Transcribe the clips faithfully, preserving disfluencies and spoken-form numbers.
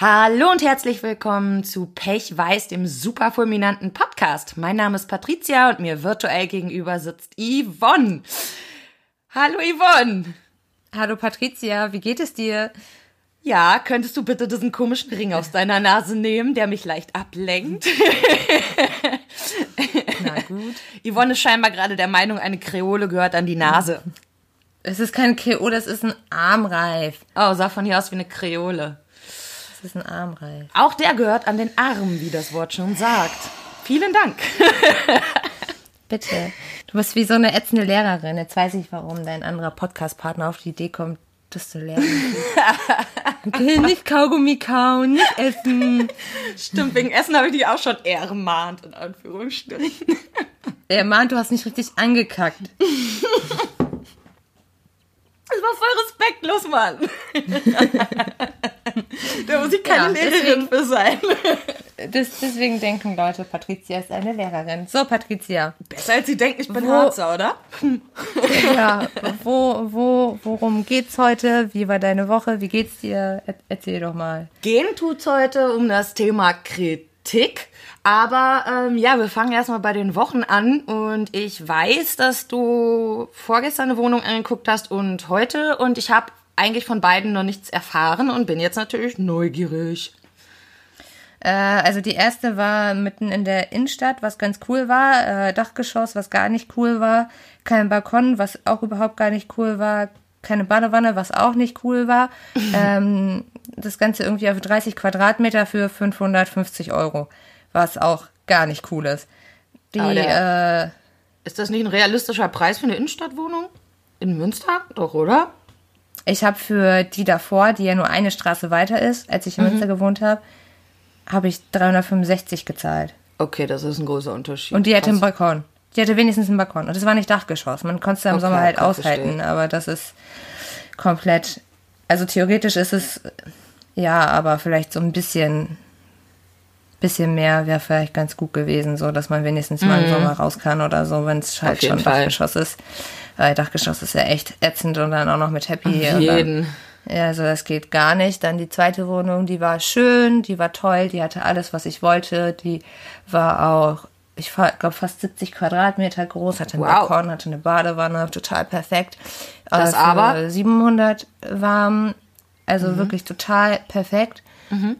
Hallo und herzlich willkommen zu Pech Weiß, dem super fulminanten Podcast. Mein Name ist Patricia und mir virtuell gegenüber sitzt Yvonne. Hallo Yvonne. Hallo Patricia, wie geht es dir? Ja, könntest du bitte diesen komischen Ring aus deiner Nase nehmen, der mich leicht ablenkt? Na gut. Yvonne ist scheinbar gerade der Meinung, eine Kreole gehört an die Nase. Es ist keine Kreole, es ist ein Armreif. Oh, sah von hier aus wie eine Kreole. Das ist ein Armreif. Auch der gehört an den Arm, wie das Wort schon sagt. Vielen Dank. Bitte. Du bist wie so eine ätzende Lehrerin. Jetzt weiß ich, warum dein anderer Podcast-Partner auf die Idee kommt, das zu lernen. Okay, nicht Kaugummi kauen, nicht essen. Stimmt, wegen Essen habe ich dich auch schon ermahnt, in Anführungsstrichen. Ermahnt, du hast nicht richtig angekackt. Das war voll respektlos, Mann. Da muss ich keine ja, Lehrerin deswegen, für sein. Das, deswegen denken Leute, Patricia ist eine Lehrerin. So, Patricia. Besser als sie denken, ich bin wo, Harzer, oder? Ja, wo, wo, worum geht's heute? Wie war deine Woche? Wie geht's dir? Erzähl doch mal. Gehen tut's heute um das Thema Kritik. Aber ähm, ja, wir fangen erstmal bei den Wochen an und ich weiß, dass du vorgestern eine Wohnung angeguckt hast und heute und ich habe eigentlich von beiden noch nichts erfahren und bin jetzt natürlich neugierig. Äh, also die erste war mitten in der Innenstadt, was ganz cool war, äh, Dachgeschoss, was gar nicht cool war, kein Balkon, was auch überhaupt gar nicht cool war, keine Badewanne, was auch nicht cool war, ähm, das Ganze irgendwie auf dreißig Quadratmeter für fünfhundertfünfzig Euro. Was auch gar nicht cool ist. Die, der, äh, ist das nicht ein realistischer Preis für eine Innenstadtwohnung? In Münster? Doch, oder? Ich habe für die davor, die ja nur eine Straße weiter ist, als ich in mhm. Münster gewohnt habe, habe ich dreihundertfünfundsechzig gezahlt. Okay, das ist ein großer Unterschied. Und die hatte einen Balkon. Die hatte wenigstens einen Balkon. Und das war nicht Dachgeschoss. Man konnte es da im okay, Sommer halt aushalten. Verstehen. Aber das ist komplett... Also theoretisch ist es... Ja, aber vielleicht so ein bisschen... bisschen mehr wäre vielleicht ganz gut gewesen, so dass man wenigstens mal im Sommer raus kann oder so, wenn es halt schon Dachgeschoss ist. Weil Dachgeschoss ist ja echt ätzend und dann auch noch mit Happy. Auf jeden. Ja, also das geht gar nicht. Dann die zweite Wohnung, die war schön, die war toll, die hatte alles, was ich wollte. Die war auch, ich glaube, fast siebzig Quadratmeter groß, hatte einen wow. Balkon, hatte eine Badewanne, total perfekt. Das also aber? siebenhundert warm, also mhm. wirklich total perfekt. Mhm.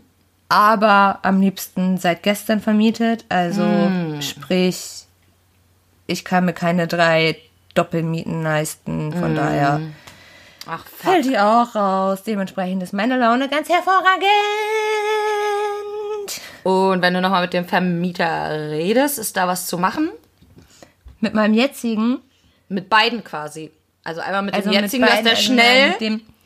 Aber am liebsten seit gestern vermietet, also mm. sprich, ich kann mir keine drei Doppelmieten leisten, von mm. daher Ach, fuck. fällt die auch raus. Dementsprechend ist meine Laune ganz hervorragend. Und wenn du nochmal mit dem Vermieter redest, ist da was zu machen? Mit meinem jetzigen? Mit beiden quasi. Also einmal mit also dem jetzigen, dass der schnell...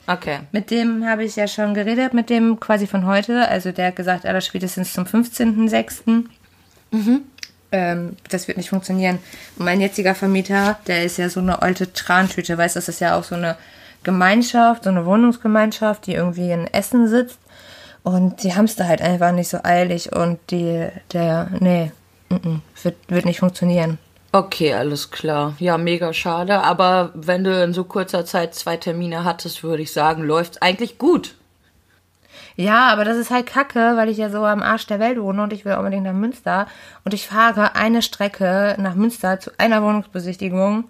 Okay. Mit dem habe ich ja schon geredet, mit dem quasi von heute. Also der hat gesagt, aller spätestens zum fünfzehnten sechsten Mhm. Ähm, das wird nicht funktionieren. Und mein jetziger Vermieter, der ist ja so eine alte Trantüte. Weißt du, das ist ja auch so eine Gemeinschaft, so eine Wohnungsgemeinschaft, die irgendwie in Essen sitzt. Und die haben es da halt einfach nicht so eilig. Und die, der, nee, n-n, wird, wird nicht funktionieren. Okay, alles klar. Ja, mega schade. Aber wenn du in so kurzer Zeit zwei Termine hattest, würde ich sagen, läuft's eigentlich gut. Ja, aber das ist halt kacke, weil ich ja so am Arsch der Welt wohne und ich will unbedingt nach Münster. Und ich fahre eine Strecke nach Münster zu einer Wohnungsbesichtigung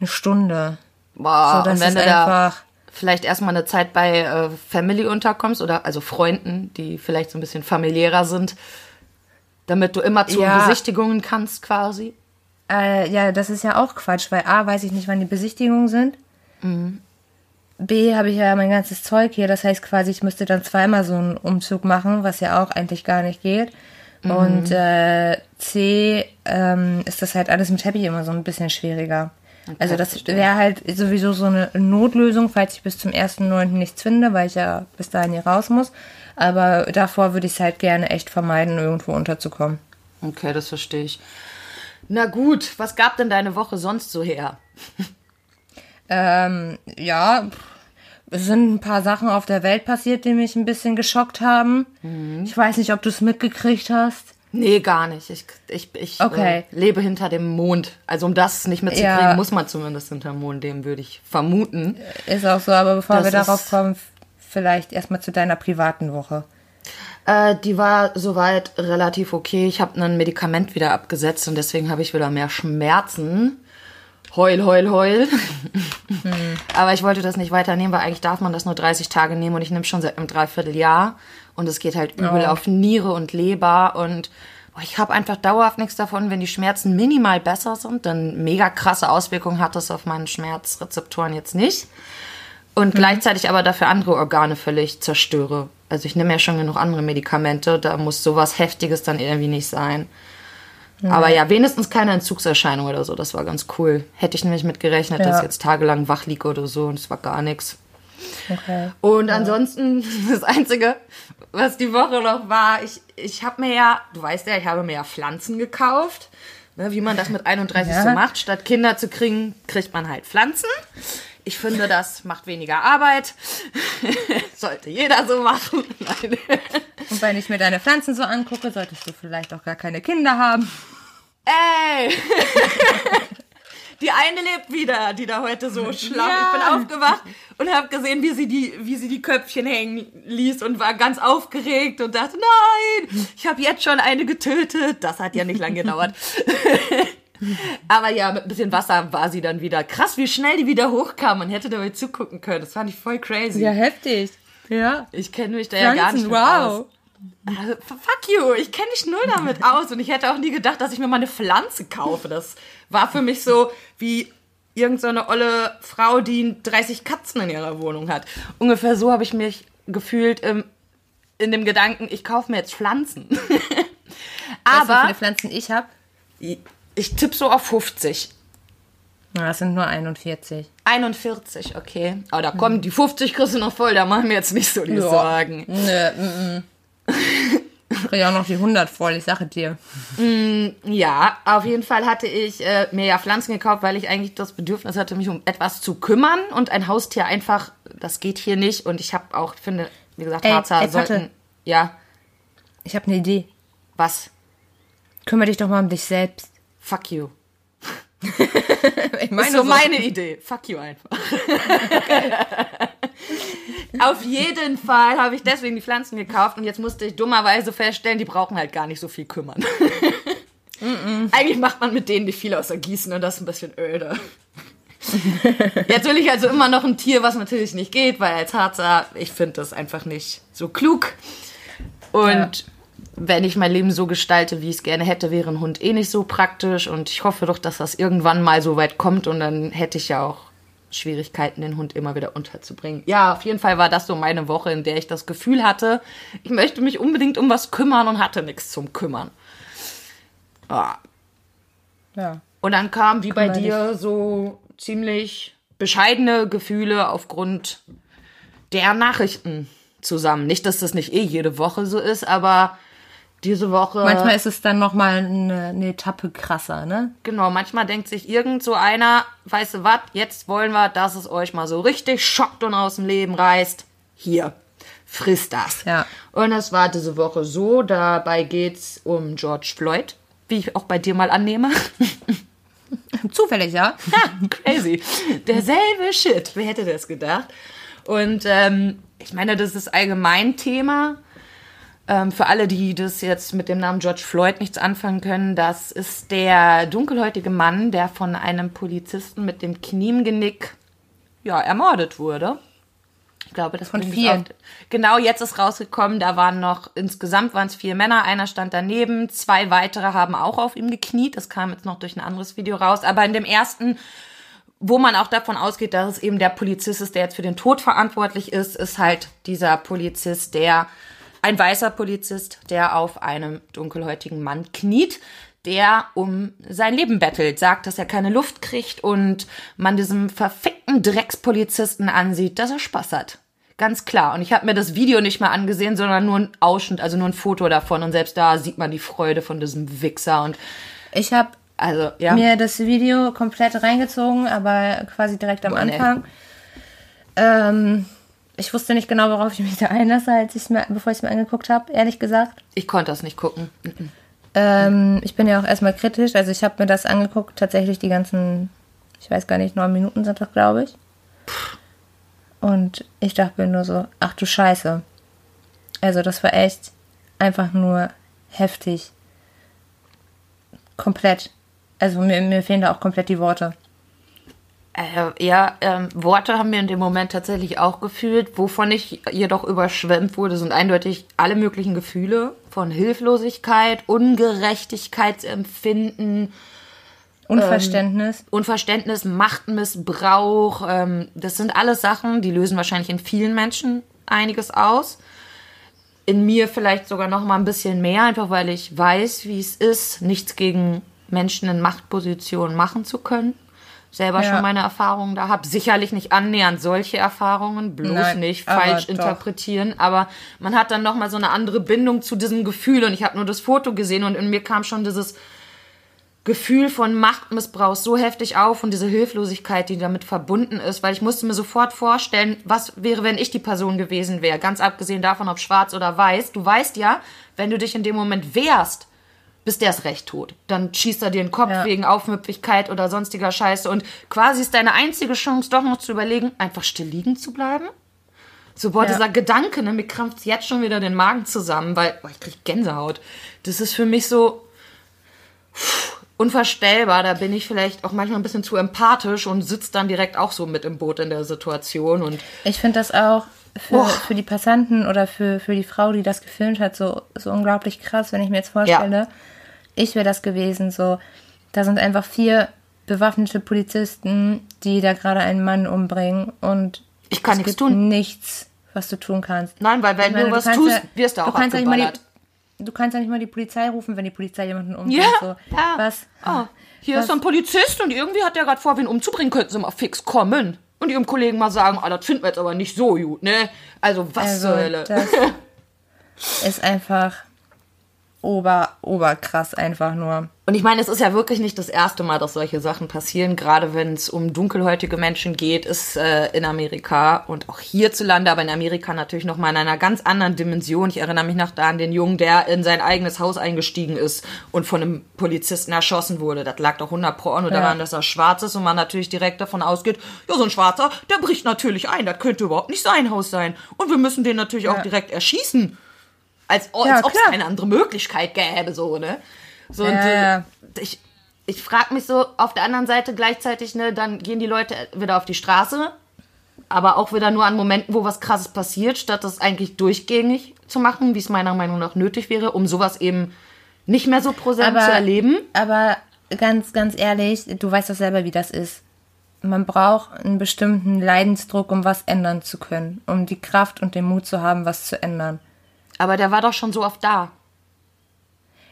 eine Stunde. Boah, so, und wenn du da vielleicht erstmal eine Zeit bei äh, Family unterkommst oder also Freunden, die vielleicht so ein bisschen familiärer sind, damit du immer zu ja. Besichtigungen kannst quasi. Äh, ja, das ist ja auch Quatsch, weil A, weiß ich nicht, wann die Besichtigungen sind. Mhm. B, habe ich ja mein ganzes Zeug hier. Das heißt quasi, ich müsste dann zweimal so einen Umzug machen, was ja auch eigentlich gar nicht geht. Mhm. Und äh, C, ähm, ist das halt alles mit Happy immer so ein bisschen schwieriger. Okay, also das wäre halt sowieso so eine Notlösung, falls ich bis zum ersten neunten nichts finde, weil ich ja bis dahin hier raus muss. Aber davor würde ich es halt gerne echt vermeiden, irgendwo unterzukommen. Okay, das verstehe ich. Na gut, was gab denn deine Woche sonst so her? ähm, ja, es sind ein paar Sachen auf der Welt passiert, die mich ein bisschen geschockt haben. Mhm. Ich weiß nicht, ob du es mitgekriegt hast. Nee, gar nicht. Ich, ich, ich okay. äh, lebe hinter dem Mond. Also um das nicht mitzukriegen, ja. muss man zumindest hinter dem Mond leben, würde ich vermuten. Ist auch so, aber bevor das wir darauf kommen, vielleicht erstmal zu deiner privaten Woche. Äh, die war soweit relativ okay. Ich habe ein Medikament wieder abgesetzt und deswegen habe ich wieder mehr Schmerzen. Heul, heul, heul. Hm. Aber ich wollte das nicht weiternehmen, weil eigentlich darf man das nur dreißig Tage nehmen und ich nehme es schon seit einem Dreivierteljahr. Und es geht halt übel oh. auf Niere und Leber und oh, ich habe einfach dauerhaft nichts davon. Wenn die Schmerzen minimal besser sind, dann mega krasse Auswirkungen hat das auf meine Schmerzrezeptoren jetzt nicht. Und hm. gleichzeitig aber dafür andere Organe völlig zerstöre. Also ich nehme ja schon genug andere Medikamente, da muss sowas Heftiges dann irgendwie nicht sein. Ja. Aber ja, wenigstens keine Entzugserscheinung oder so, das war ganz cool. Hätte ich nämlich mit gerechnet, ja. dass ich jetzt tagelang wach liege oder so und es war gar nichts. Okay. Und ja. ansonsten, das Einzige, was die Woche noch war, ich, ich habe mir ja, du weißt ja, ich habe mir ja Pflanzen gekauft. Ne, wie man das mit einunddreißig ja. so macht, statt Kinder zu kriegen, kriegt man halt Pflanzen. Ich finde, das macht weniger Arbeit. Sollte jeder so machen. Nein. Und wenn ich mir deine Pflanzen so angucke, solltest du vielleicht auch gar keine Kinder haben. Ey! Die eine lebt wieder, die da heute so schlau. Ja. Ich bin aufgewacht und habe gesehen, wie sie, die, wie sie die Köpfchen hängen ließ und war ganz aufgeregt und dachte, nein, ich habe jetzt schon eine getötet. Das hat ja nicht lange gedauert. Aber ja, mit ein bisschen Wasser war sie dann wieder. Krass, wie schnell die wieder hochkam. Man hätte dabei zugucken können. Das fand ich voll crazy. Ja, heftig. Ja. Ich kenne mich da Pflanzen, ja gar nicht wow. aus. Also, fuck you, ich kenne mich null damit aus und ich hätte auch nie gedacht, dass ich mir mal eine Pflanze kaufe. Das war für mich so wie irgend so eine olle Frau, die dreißig Katzen in ihrer Wohnung hat. Ungefähr so habe ich mich gefühlt im, in dem Gedanken, ich kaufe mir jetzt Pflanzen. Aber weißt du, wie viele Pflanzen ich habe? Ich tippe so auf fünfzig. Na, das sind nur einundvierzig. einundvierzig, okay. Aber da kommen die fünfzig, kriegst du noch voll, da machen wir jetzt nicht so die ja. Sorgen. Nö, m-m. Ich kriege auch noch die hundert voll, ich sage dir. Mm, ja, auf jeden Fall hatte ich äh, mir ja Pflanzen gekauft, weil ich eigentlich das Bedürfnis hatte, mich um etwas zu kümmern. Und ein Haustier einfach, das geht hier nicht. Und ich habe auch, finde, wie gesagt, ey, Harzer ey, sollten... Hatte, ja. Ich habe eine Idee. Was? Kümmere dich doch mal um dich selbst. Fuck you. Ich meine, ist so meine so. Idee. Fuck you einfach. Okay. Auf jeden Fall habe ich deswegen die Pflanzen gekauft und jetzt musste ich dummerweise feststellen, die brauchen halt gar nicht so viel kümmern. Mm-mm. Eigentlich macht man mit denen nicht viel außer Gießen und das ist ein bisschen öde. Jetzt will ich also immer noch ein Tier, was natürlich nicht geht, weil als Harzer, ich finde das einfach nicht so klug. Und ja. wenn ich mein Leben so gestalte, wie ich es gerne hätte, wäre ein Hund eh nicht so praktisch und ich hoffe doch, dass das irgendwann mal so weit kommt und dann hätte ich ja auch Schwierigkeiten, den Hund immer wieder unterzubringen. Ja, auf jeden Fall war das so meine Woche, in der ich das Gefühl hatte, ich möchte mich unbedingt um was kümmern und hatte nichts zum Kümmern. Ah. Ja. Und dann kamen, wie bei dir, so ziemlich bescheidene Gefühle aufgrund der Nachrichten zusammen. Nicht, dass das nicht eh jede Woche so ist, aber diese Woche... Manchmal ist es dann nochmal eine, eine Etappe krasser, ne? Genau, manchmal denkt sich irgend so einer, weißt du was, jetzt wollen wir, dass es euch mal so richtig schockt und aus dem Leben reißt. Hier, frisst das. Ja. Und das war diese Woche so, dabei geht's um George Floyd, wie ich auch bei dir mal annehme. Zufällig, ja? Ja, crazy. Derselbe Shit, wer hätte das gedacht? Und ähm, ich meine, das ist allgemein Thema. Ähm, für alle, die das jetzt mit dem Namen George Floyd nichts anfangen können, das ist der dunkelhäutige Mann, der von einem Polizisten mit dem Kniengenick ja, ermordet wurde. Ich glaube, das von vielen. Genau, jetzt ist rausgekommen, da waren noch, insgesamt waren es vier Männer, einer stand daneben, zwei weitere haben auch auf ihm gekniet, das kam jetzt noch durch ein anderes Video raus, aber in dem ersten, wo man auch davon ausgeht, dass es eben der Polizist ist, der jetzt für den Tod verantwortlich ist, ist halt dieser Polizist, der ein weißer Polizist, der auf einem dunkelhäutigen Mann kniet, der um sein Leben bettelt, sagt, dass er keine Luft kriegt und man diesem verfickten Dreckspolizisten ansieht, dass er Spaß hat. Ganz klar. Und ich habe mir das Video nicht mal angesehen, sondern nur ein Ausschnitt, also nur ein Foto davon. Und selbst da sieht man die Freude von diesem Wichser. Und ich habe also, ja. mir das Video komplett reingezogen, aber quasi direkt am Boah, Anfang. Nee. Ähm... Ich wusste nicht genau, worauf ich mich da einlasse, als ich's mir, bevor ich es mir angeguckt habe, ehrlich gesagt. Ich konnte das nicht gucken. Ähm, ich bin ja auch erstmal kritisch. Also ich habe mir das angeguckt, tatsächlich die ganzen, ich weiß gar nicht, neun Minuten sind das, glaube ich. Und ich dachte mir nur so, ach du Scheiße. Also das war echt einfach nur heftig. Komplett. Also mir, mir fehlen da auch komplett die Worte. Äh, ja, ähm, Worte haben mir in dem Moment tatsächlich auch gefühlt. Wovon ich jedoch überschwemmt wurde, sind eindeutig alle möglichen Gefühle von Hilflosigkeit, Ungerechtigkeitsempfinden, Unverständnis. Ähm, Unverständnis, Machtmissbrauch. Ähm, das sind alles Sachen, die lösen wahrscheinlich in vielen Menschen einiges aus. In mir vielleicht sogar noch mal ein bisschen mehr, einfach weil ich weiß, wie es ist, nichts gegen Menschen in Machtpositionen machen zu können. Selber ja. schon meine Erfahrungen da habe. Sicherlich nicht annähernd solche Erfahrungen, bloß Nein, nicht falsch aber interpretieren. Doch. Aber man hat dann nochmal so eine andere Bindung zu diesem Gefühl. Und ich habe nur das Foto gesehen und in mir kam schon dieses Gefühl von Machtmissbrauch so heftig auf und diese Hilflosigkeit, die damit verbunden ist, weil ich musste mir sofort vorstellen, was wäre, wenn ich die Person gewesen wäre, ganz abgesehen davon, ob schwarz oder weiß. Du weißt ja, wenn du dich in dem Moment wehrst, bist der es recht tot. Dann schießt er dir den Kopf ja. wegen Aufmüpfigkeit oder sonstiger Scheiße und quasi ist deine einzige Chance, doch noch zu überlegen, einfach still liegen zu bleiben. So, boah, ja. dieser Gedanke, ne, mir krampft jetzt schon wieder den Magen zusammen, weil boah, ich krieg Gänsehaut. Das ist für mich so pff, unvorstellbar, da bin ich vielleicht auch manchmal ein bisschen zu empathisch und sitze dann direkt auch so mit im Boot in der Situation. Und ich finde das auch für, oh. für die Passanten oder für, für die Frau, die das gefilmt hat, so, so unglaublich krass, wenn ich mir jetzt vorstelle, ja. ich wäre das gewesen, so, da sind einfach vier bewaffnete Polizisten, die da gerade einen Mann umbringen und ich kann es nichts gibt tun. Nichts, was du tun kannst. Nein, weil wenn meine, du was du tust, ja, wirst du auch abgeballert. Du kannst ja nicht mal die Polizei rufen, wenn die Polizei jemanden umbringt. Ja, so. ja. Was? Oh, hier was? Ist so ein Polizist und irgendwie hat der gerade vor, wen umzubringen, könnten sie mal fix kommen. Und ihrem Kollegen mal sagen, ah, das finden wir jetzt aber nicht so gut, ne? Also was also, zur Hölle. Das ist einfach ober, oberkrass einfach nur. Und ich meine, es ist ja wirklich nicht das erste Mal, dass solche Sachen passieren. Gerade wenn es um dunkelhäutige Menschen geht, ist äh, in Amerika und auch hierzulande, aber in Amerika natürlich nochmal in einer ganz anderen Dimension. Ich erinnere mich noch da an den Jungen, der in sein eigenes Haus eingestiegen ist und von einem Polizisten erschossen wurde. Das lag doch hundert pro Anno daran, ja. dass er schwarz ist und man natürlich direkt davon ausgeht, ja, so ein Schwarzer, der bricht natürlich ein. Das könnte überhaupt nicht sein Haus sein. Und wir müssen den natürlich ja. auch direkt erschießen. Als, als, ja, als ob es keine andere Möglichkeit gäbe, so, ne? So, und äh. ich, ich frage mich so, auf der anderen Seite gleichzeitig, ne, dann gehen die Leute wieder auf die Straße, aber auch wieder nur an Momenten, wo was Krasses passiert, statt das eigentlich durchgängig zu machen, wie es meiner Meinung nach nötig wäre, um sowas eben nicht mehr so präsent zu erleben. Aber ganz, ganz ehrlich, du weißt doch selber, wie das ist. Man braucht einen bestimmten Leidensdruck, um was ändern zu können, um die Kraft und den Mut zu haben, was zu ändern. Aber der war doch schon so oft da.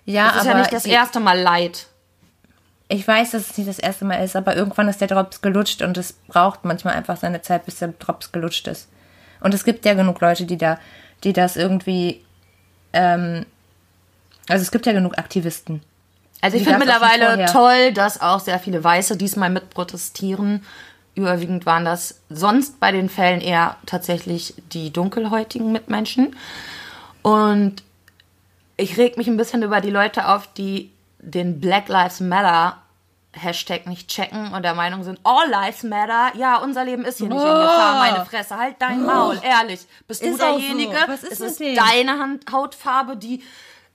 Ja, das ist aber ja nicht das ich, erste Mal Leid. Ich weiß, dass es nicht das erste Mal ist, aber irgendwann ist der Drops gelutscht und es braucht manchmal einfach seine Zeit, bis der Drops gelutscht ist. Und es gibt ja genug Leute, die da, die das irgendwie, ähm, also es gibt ja genug Aktivisten. Also ich finde mittlerweile toll, dass auch sehr viele Weiße diesmal mit protestieren. Überwiegend waren das sonst bei den Fällen eher tatsächlich die dunkelhäutigen Mitmenschen. Und ich reg mich ein bisschen über die Leute auf, die den Black Lives Matter Hashtag nicht checken und der Meinung sind, all lives matter, ja, unser Leben ist hier nicht oh. in Gefahr, meine Fresse, halt dein oh. Maul, ehrlich. Bist ist du derjenige, so. Was ist, ist es deine Hand, Hautfarbe, die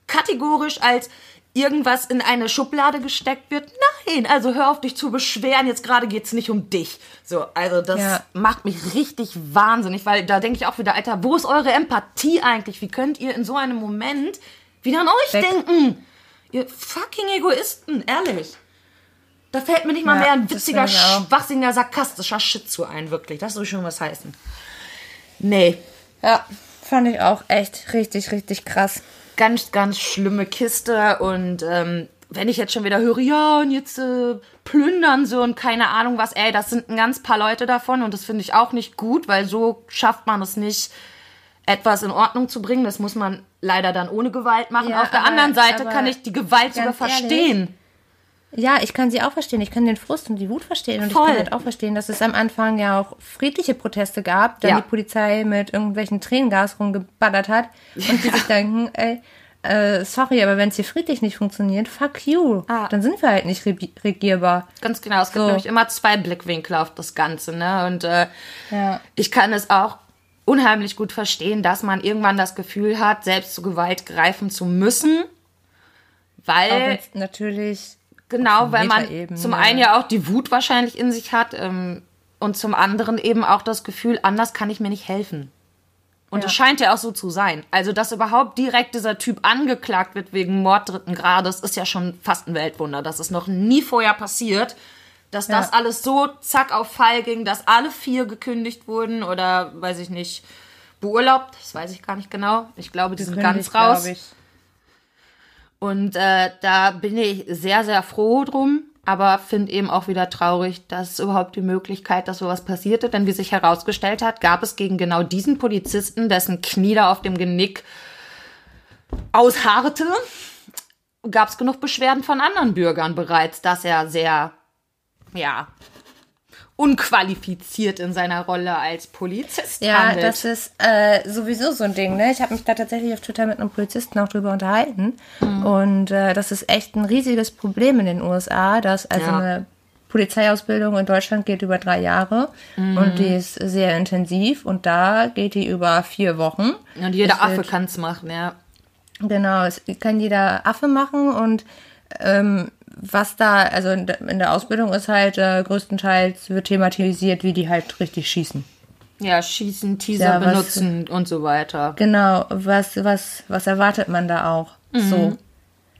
kategorisch als irgendwas in eine Schublade gesteckt wird? Nein, also hör auf dich zu beschweren, jetzt gerade geht's nicht um dich. So, also das ja. macht mich richtig wahnsinnig, weil da denke ich auch wieder, Alter, wo ist eure Empathie eigentlich? Wie könnt ihr in so einem Moment wieder an euch Weg. denken. Ihr fucking Egoisten, ehrlich. Da fällt mir nicht mal ja, mehr ein witziger, schwachsinniger, sarkastischer Shit zu ein, wirklich. Das soll schon was heißen. Nee. Ja, fand ich auch echt richtig, richtig krass. Ganz, ganz schlimme Kiste. Und ähm, wenn ich jetzt schon wieder höre, ja, und jetzt äh, plündern so und keine Ahnung was. Ey, das sind ein ganz paar Leute davon und das finde ich auch nicht gut, weil so schafft man es nicht, etwas in Ordnung zu bringen. Das muss man leider dann ohne Gewalt machen. Ja, auf der aber, anderen Seite kann ich die Gewalt sogar verstehen. Ehrlich, ja, ich kann sie auch verstehen. Ich kann den Frust und die Wut verstehen. Und Voll. ich kann halt auch verstehen, dass es am Anfang ja auch friedliche Proteste gab, dann ja. die Polizei mit irgendwelchen Tränengas rumgeballert hat und die ja. sich denken, ey, äh, sorry, aber wenn es hier friedlich nicht funktioniert, fuck you. Ah. Dann sind wir halt nicht re- regierbar. Ganz genau. Es gibt so. nämlich immer zwei Blickwinkel auf das Ganze, ne? Und äh, ja. ich kann es auch unheimlich gut verstehen, dass man irgendwann das Gefühl hat, selbst zu Gewalt greifen zu müssen, weil natürlich genau, weil man zum einen ja auch die Wut wahrscheinlich in sich hat ähm, und zum anderen eben auch das Gefühl, anders kann ich mir nicht helfen. Und es scheint ja auch so zu sein. Also, dass überhaupt direkt dieser Typ angeklagt wird wegen Mord dritten Grades, ist ja schon fast ein Weltwunder. Das ist noch nie vorher passiert, dass ja. das alles so zack auf Fall ging, dass alle vier gekündigt wurden oder, weiß ich nicht, beurlaubt. Das weiß ich gar nicht genau. Ich glaube, die sind ganz raus. Und äh, da bin ich sehr, sehr froh drum. Aber finde eben auch wieder traurig, dass überhaupt die Möglichkeit, dass sowas passierte. Denn wie sich herausgestellt hat, gab es gegen genau diesen Polizisten, dessen Knie da auf dem Genick ausharrte, gab es genug Beschwerden von anderen Bürgern bereits, dass er sehr, ja, unqualifiziert in seiner Rolle als Polizist ja, handelt. Ja, das ist äh, sowieso so ein Ding, ne? Ich habe mich da tatsächlich auf Twitter mit einem Polizisten auch drüber unterhalten. Mhm. Und äh, das ist echt ein riesiges Problem in den U S A, dass also ja. eine Polizeiausbildung in Deutschland geht über drei Jahre. Mhm. Und die ist sehr intensiv. Und da geht die über vier Wochen. Und jeder es Affe kann es machen, ja. Genau, es kann jeder Affe machen. Und ähm, was da, also in der Ausbildung ist halt äh, größtenteils wird thematisiert, wie die halt richtig schießen. Ja, schießen, Teaser ja, was, benutzen und so weiter. Genau, was, was, was erwartet man da auch? Mhm. So.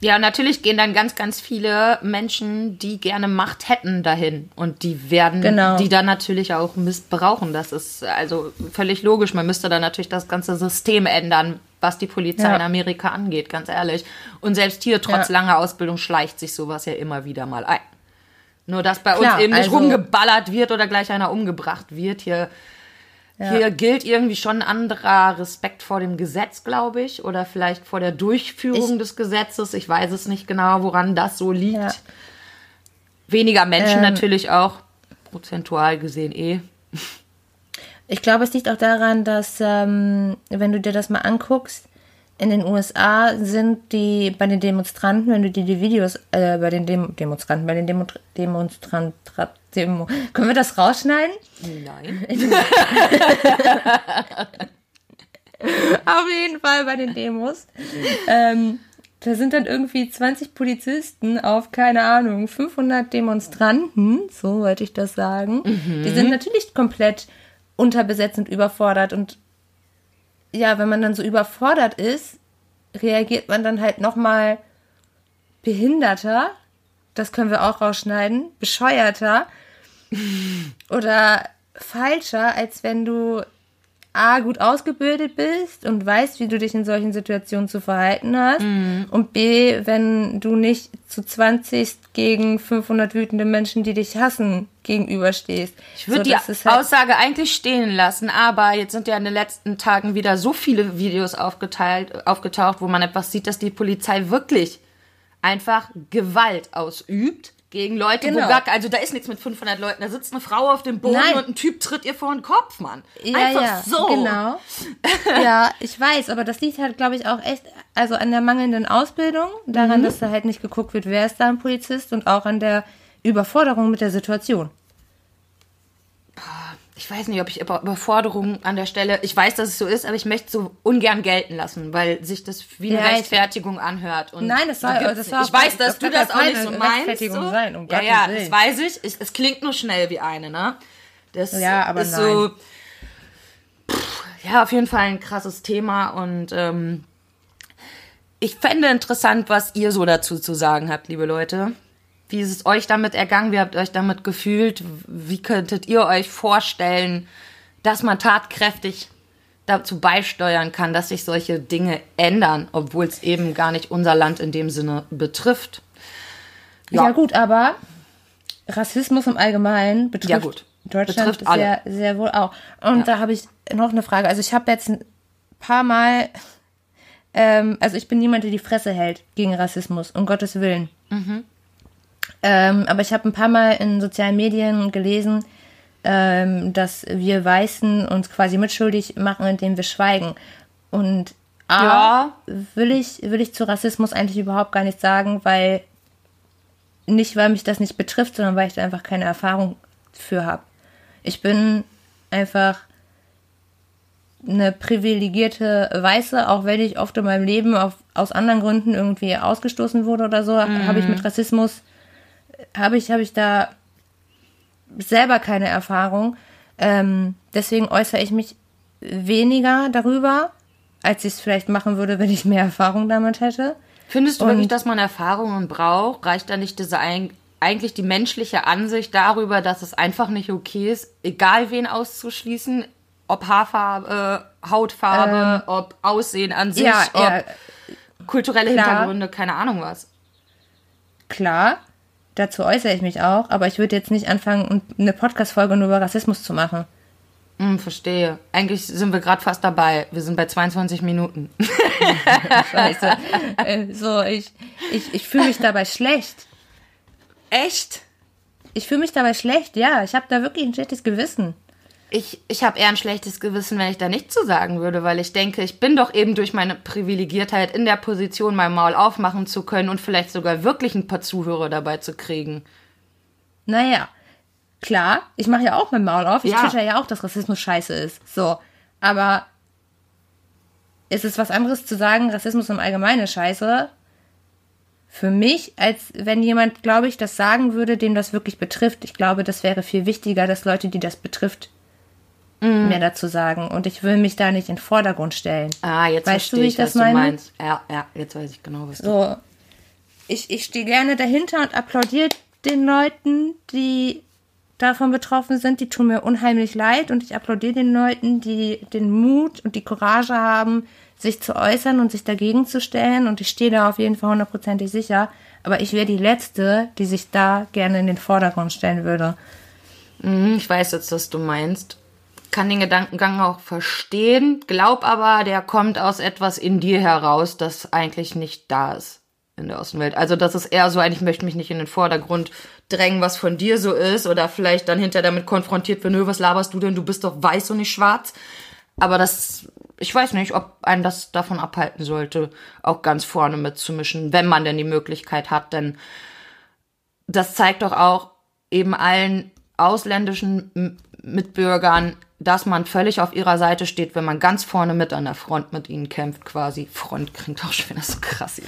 Ja, natürlich gehen dann ganz, ganz viele Menschen, die gerne Macht hätten, dahin. Und die werden, genau. die dann natürlich auch missbrauchen. Das ist also völlig logisch. Man müsste dann natürlich das ganze System ändern, was die Polizei ja. in Amerika angeht, ganz ehrlich. Und selbst hier, trotz ja. langer Ausbildung, schleicht sich sowas ja immer wieder mal ein. Nur, dass bei Klar, uns eben nicht also, rumgeballert wird oder gleich einer umgebracht wird. Hier, ja. hier gilt irgendwie schon ein anderer Respekt vor dem Gesetz, glaube ich. Oder vielleicht vor der Durchführung ich, des Gesetzes. Ich weiß es nicht genau, woran das so liegt. Ja. Weniger Menschen ähm, natürlich auch, prozentual gesehen eh. Ich glaube, es liegt auch daran, dass, ähm, wenn du dir das mal anguckst, in den U S A sind die bei den Demonstranten, wenn du dir die Videos äh, bei den Dem- Demonstranten, bei den Demo- Demonstranten, Demo- können wir das rausschneiden? Nein. Auf jeden Fall bei den Demos. Ähm, da sind dann irgendwie zwanzig Polizisten auf, keine Ahnung, fünfhundert Demonstranten, so wollte ich das sagen. Mhm. Die sind natürlich komplett unterbesetzt und überfordert und ja, wenn man dann so überfordert ist, reagiert man dann halt nochmal behinderter, das können wir auch rausschneiden, bescheuerter oder falscher, als wenn du A, gut ausgebildet bist und weißt, wie du dich in solchen Situationen zu verhalten hast mhm. und B, wenn du nicht zu zwanzig gegen fünfhundert wütende Menschen, die dich hassen, gegenüberstehst. Ich würde so, die halt Aussage eigentlich stehen lassen, aber jetzt sind ja in den letzten Tagen wieder so viele Videos aufgeteilt, aufgetaucht, wo man etwas sieht, dass die Polizei wirklich einfach Gewalt ausübt. Gegen Leute, genau. wo gar, also da ist nichts mit fünfhundert Leuten, da sitzt eine Frau auf dem Boden Nein. und ein Typ tritt ihr vor den Kopf, Mann. Ja, einfach ja, so. Genau. ja, ich weiß, aber das liegt halt, glaube ich, auch echt also an der mangelnden Ausbildung, daran, mhm. dass da halt nicht geguckt wird, wer ist da ein Polizist und auch an der Überforderung mit der Situation. Ich weiß nicht, ob ich Überforderung an der Stelle, ich weiß, dass es so ist, aber ich möchte es so ungern gelten lassen, weil sich das wie eine ja, Rechtfertigung anhört. Und nein, das war, das war ich weiß, dass das du das auch nicht so meinst. So. Sein, um ja, ja, das weiß ich. ich. Es klingt nur schnell wie eine, ne? Das ja, aber ist nein. so, pff, ja, auf jeden Fall ein krasses Thema und ähm, ich fände interessant, was ihr so dazu zu sagen habt, liebe Leute. Wie ist es euch damit ergangen? Wie habt ihr euch damit gefühlt? Wie könntet ihr euch vorstellen, dass man tatkräftig dazu beisteuern kann, dass sich solche Dinge ändern, obwohl es eben gar nicht unser Land in dem Sinne betrifft? Ja, ja gut, aber Rassismus im Allgemeinen betrifft ja, gut. Deutschland betrifft sehr, sehr wohl auch. Und ja. da habe ich noch eine Frage. Also ich habe jetzt ein paar Mal... Ähm, also ich bin niemand, der die Fresse hält gegen Rassismus, um Gottes Willen. Mhm. Ähm, aber ich habe ein paar Mal in sozialen Medien gelesen, ähm, dass wir Weißen uns quasi mitschuldig machen, indem wir schweigen. Und A, ja. will ich, will ich zu Rassismus eigentlich überhaupt gar nichts sagen, weil nicht, weil mich das nicht betrifft, sondern weil ich da einfach keine Erfahrung für habe. Ich bin einfach eine privilegierte Weiße, auch wenn ich oft in meinem Leben auf, aus anderen Gründen irgendwie ausgestoßen wurde oder so, mm. habe ich mit Rassismus, habe ich, habe ich da selber keine Erfahrung. Ähm, deswegen äußere ich mich weniger darüber, als ich es vielleicht machen würde, wenn ich mehr Erfahrung damit hätte. Findest du und, wirklich, dass man Erfahrungen braucht? Reicht da nicht diese ein, eigentlich die menschliche Ansicht darüber, dass es einfach nicht okay ist, egal wen auszuschließen, ob Haarfarbe, äh, Hautfarbe, ähm, ob Aussehen an sich, ja, ob ja, kulturelle klar, Hintergründe, keine Ahnung was. Klar, dazu äußere ich mich auch, aber ich würde jetzt nicht anfangen, eine Podcast-Folge nur über Rassismus zu machen. Hm, verstehe. Eigentlich sind wir gerade fast dabei. Wir sind bei zweiundzwanzig Minuten. Scheiße. So, ich, ich, ich fühle mich dabei schlecht. Echt? Ich fühle mich dabei schlecht, ja. Ich habe da wirklich ein schlechtes Gewissen. Ich, ich habe eher ein schlechtes Gewissen, wenn ich da nichts zu sagen würde, weil ich denke, ich bin doch eben durch meine Privilegiertheit in der Position, mein Maul aufmachen zu können und vielleicht sogar wirklich ein paar Zuhörer dabei zu kriegen. Naja. Klar, ich mache ja auch mein Maul auf. Ich ja. tische ja auch, dass Rassismus scheiße ist. So, aber ist es was anderes zu sagen, Rassismus im Allgemeinen ist scheiße? Für mich, als wenn jemand, glaube ich, das sagen würde, dem das wirklich betrifft. Ich glaube, das wäre viel wichtiger, dass Leute, die das betrifft, mm. mehr dazu sagen. Und ich will mich da nicht in den Vordergrund stellen. Ah, jetzt weißt verstehe du, wie ich, ich das was meine? Du meinst. Ja, ja, jetzt weiß ich genau, was du meinst. So, ich, ich stehe gerne dahinter und applaudiere den Leuten, die davon betroffen sind, die tun mir unheimlich leid und ich applaudiere den Leuten, die den Mut und die Courage haben, sich zu äußern und sich dagegen zu stellen und ich stehe da auf jeden Fall hundertprozentig sicher, aber ich wäre die Letzte, die sich da gerne in den Vordergrund stellen würde. Ich weiß jetzt, was du meinst. Kann den Gedankengang auch verstehen, glaub aber, der kommt aus etwas in dir heraus, das eigentlich nicht da ist in der Außenwelt. Also das ist eher so ein, ich möchte mich nicht in den Vordergrund drängen, was von dir so ist oder vielleicht dann hinterher damit konfrontiert wird, nö, was laberst du denn, du bist doch weiß und nicht schwarz. Aber das, ich weiß nicht, ob einen das davon abhalten sollte, auch ganz vorne mitzumischen, wenn man denn die Möglichkeit hat, denn das zeigt doch auch eben allen ausländischen Mitbürgern, dass man völlig auf ihrer Seite steht, wenn man ganz vorne mit an der Front mit ihnen kämpft, quasi. Front klingt auch schon wieder so krass.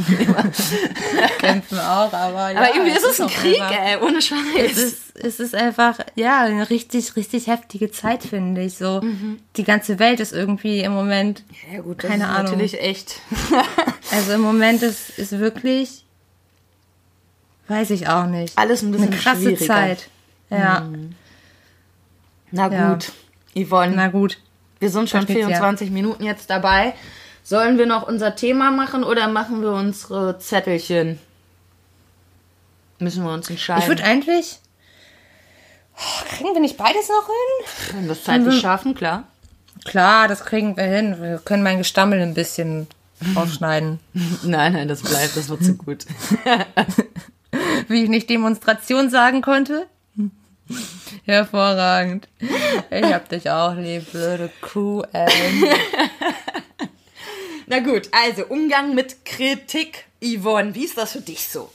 Kämpfen auch, aber ja. Aber irgendwie ist es ein Krieg, ey, ohne Scheiß. Es ist, es ist einfach, ja, eine richtig, richtig heftige Zeit, finde ich, so. Mhm. Die ganze Welt ist irgendwie im Moment, ja, gut, das keine ist Ahnung. Natürlich echt. Also im Moment ist, ist wirklich, weiß ich auch nicht. Alles ein bisschen eine krasse schwieriger. Zeit. Ja. Mhm. Na gut. Ja. Yvonne, na gut. Wir sind schon vierundzwanzig ja. Minuten jetzt dabei. Sollen wir noch unser Thema machen oder machen wir unsere Zettelchen? Müssen wir uns entscheiden. Ich würde eigentlich... Oh, kriegen wir nicht beides noch hin? Wenn wir es zeitlich schaffen, klar. Klar, das kriegen wir hin. Wir können mein Gestammel ein bisschen aufschneiden. Nein, nein, das bleibt. Das wird zu gut. Wie ich nicht Demonstration sagen konnte. Hervorragend. Ich hab dich auch lieb, blöde Kuh, ey. Na gut, also Umgang mit Kritik, Yvonne. Wie ist das für dich so?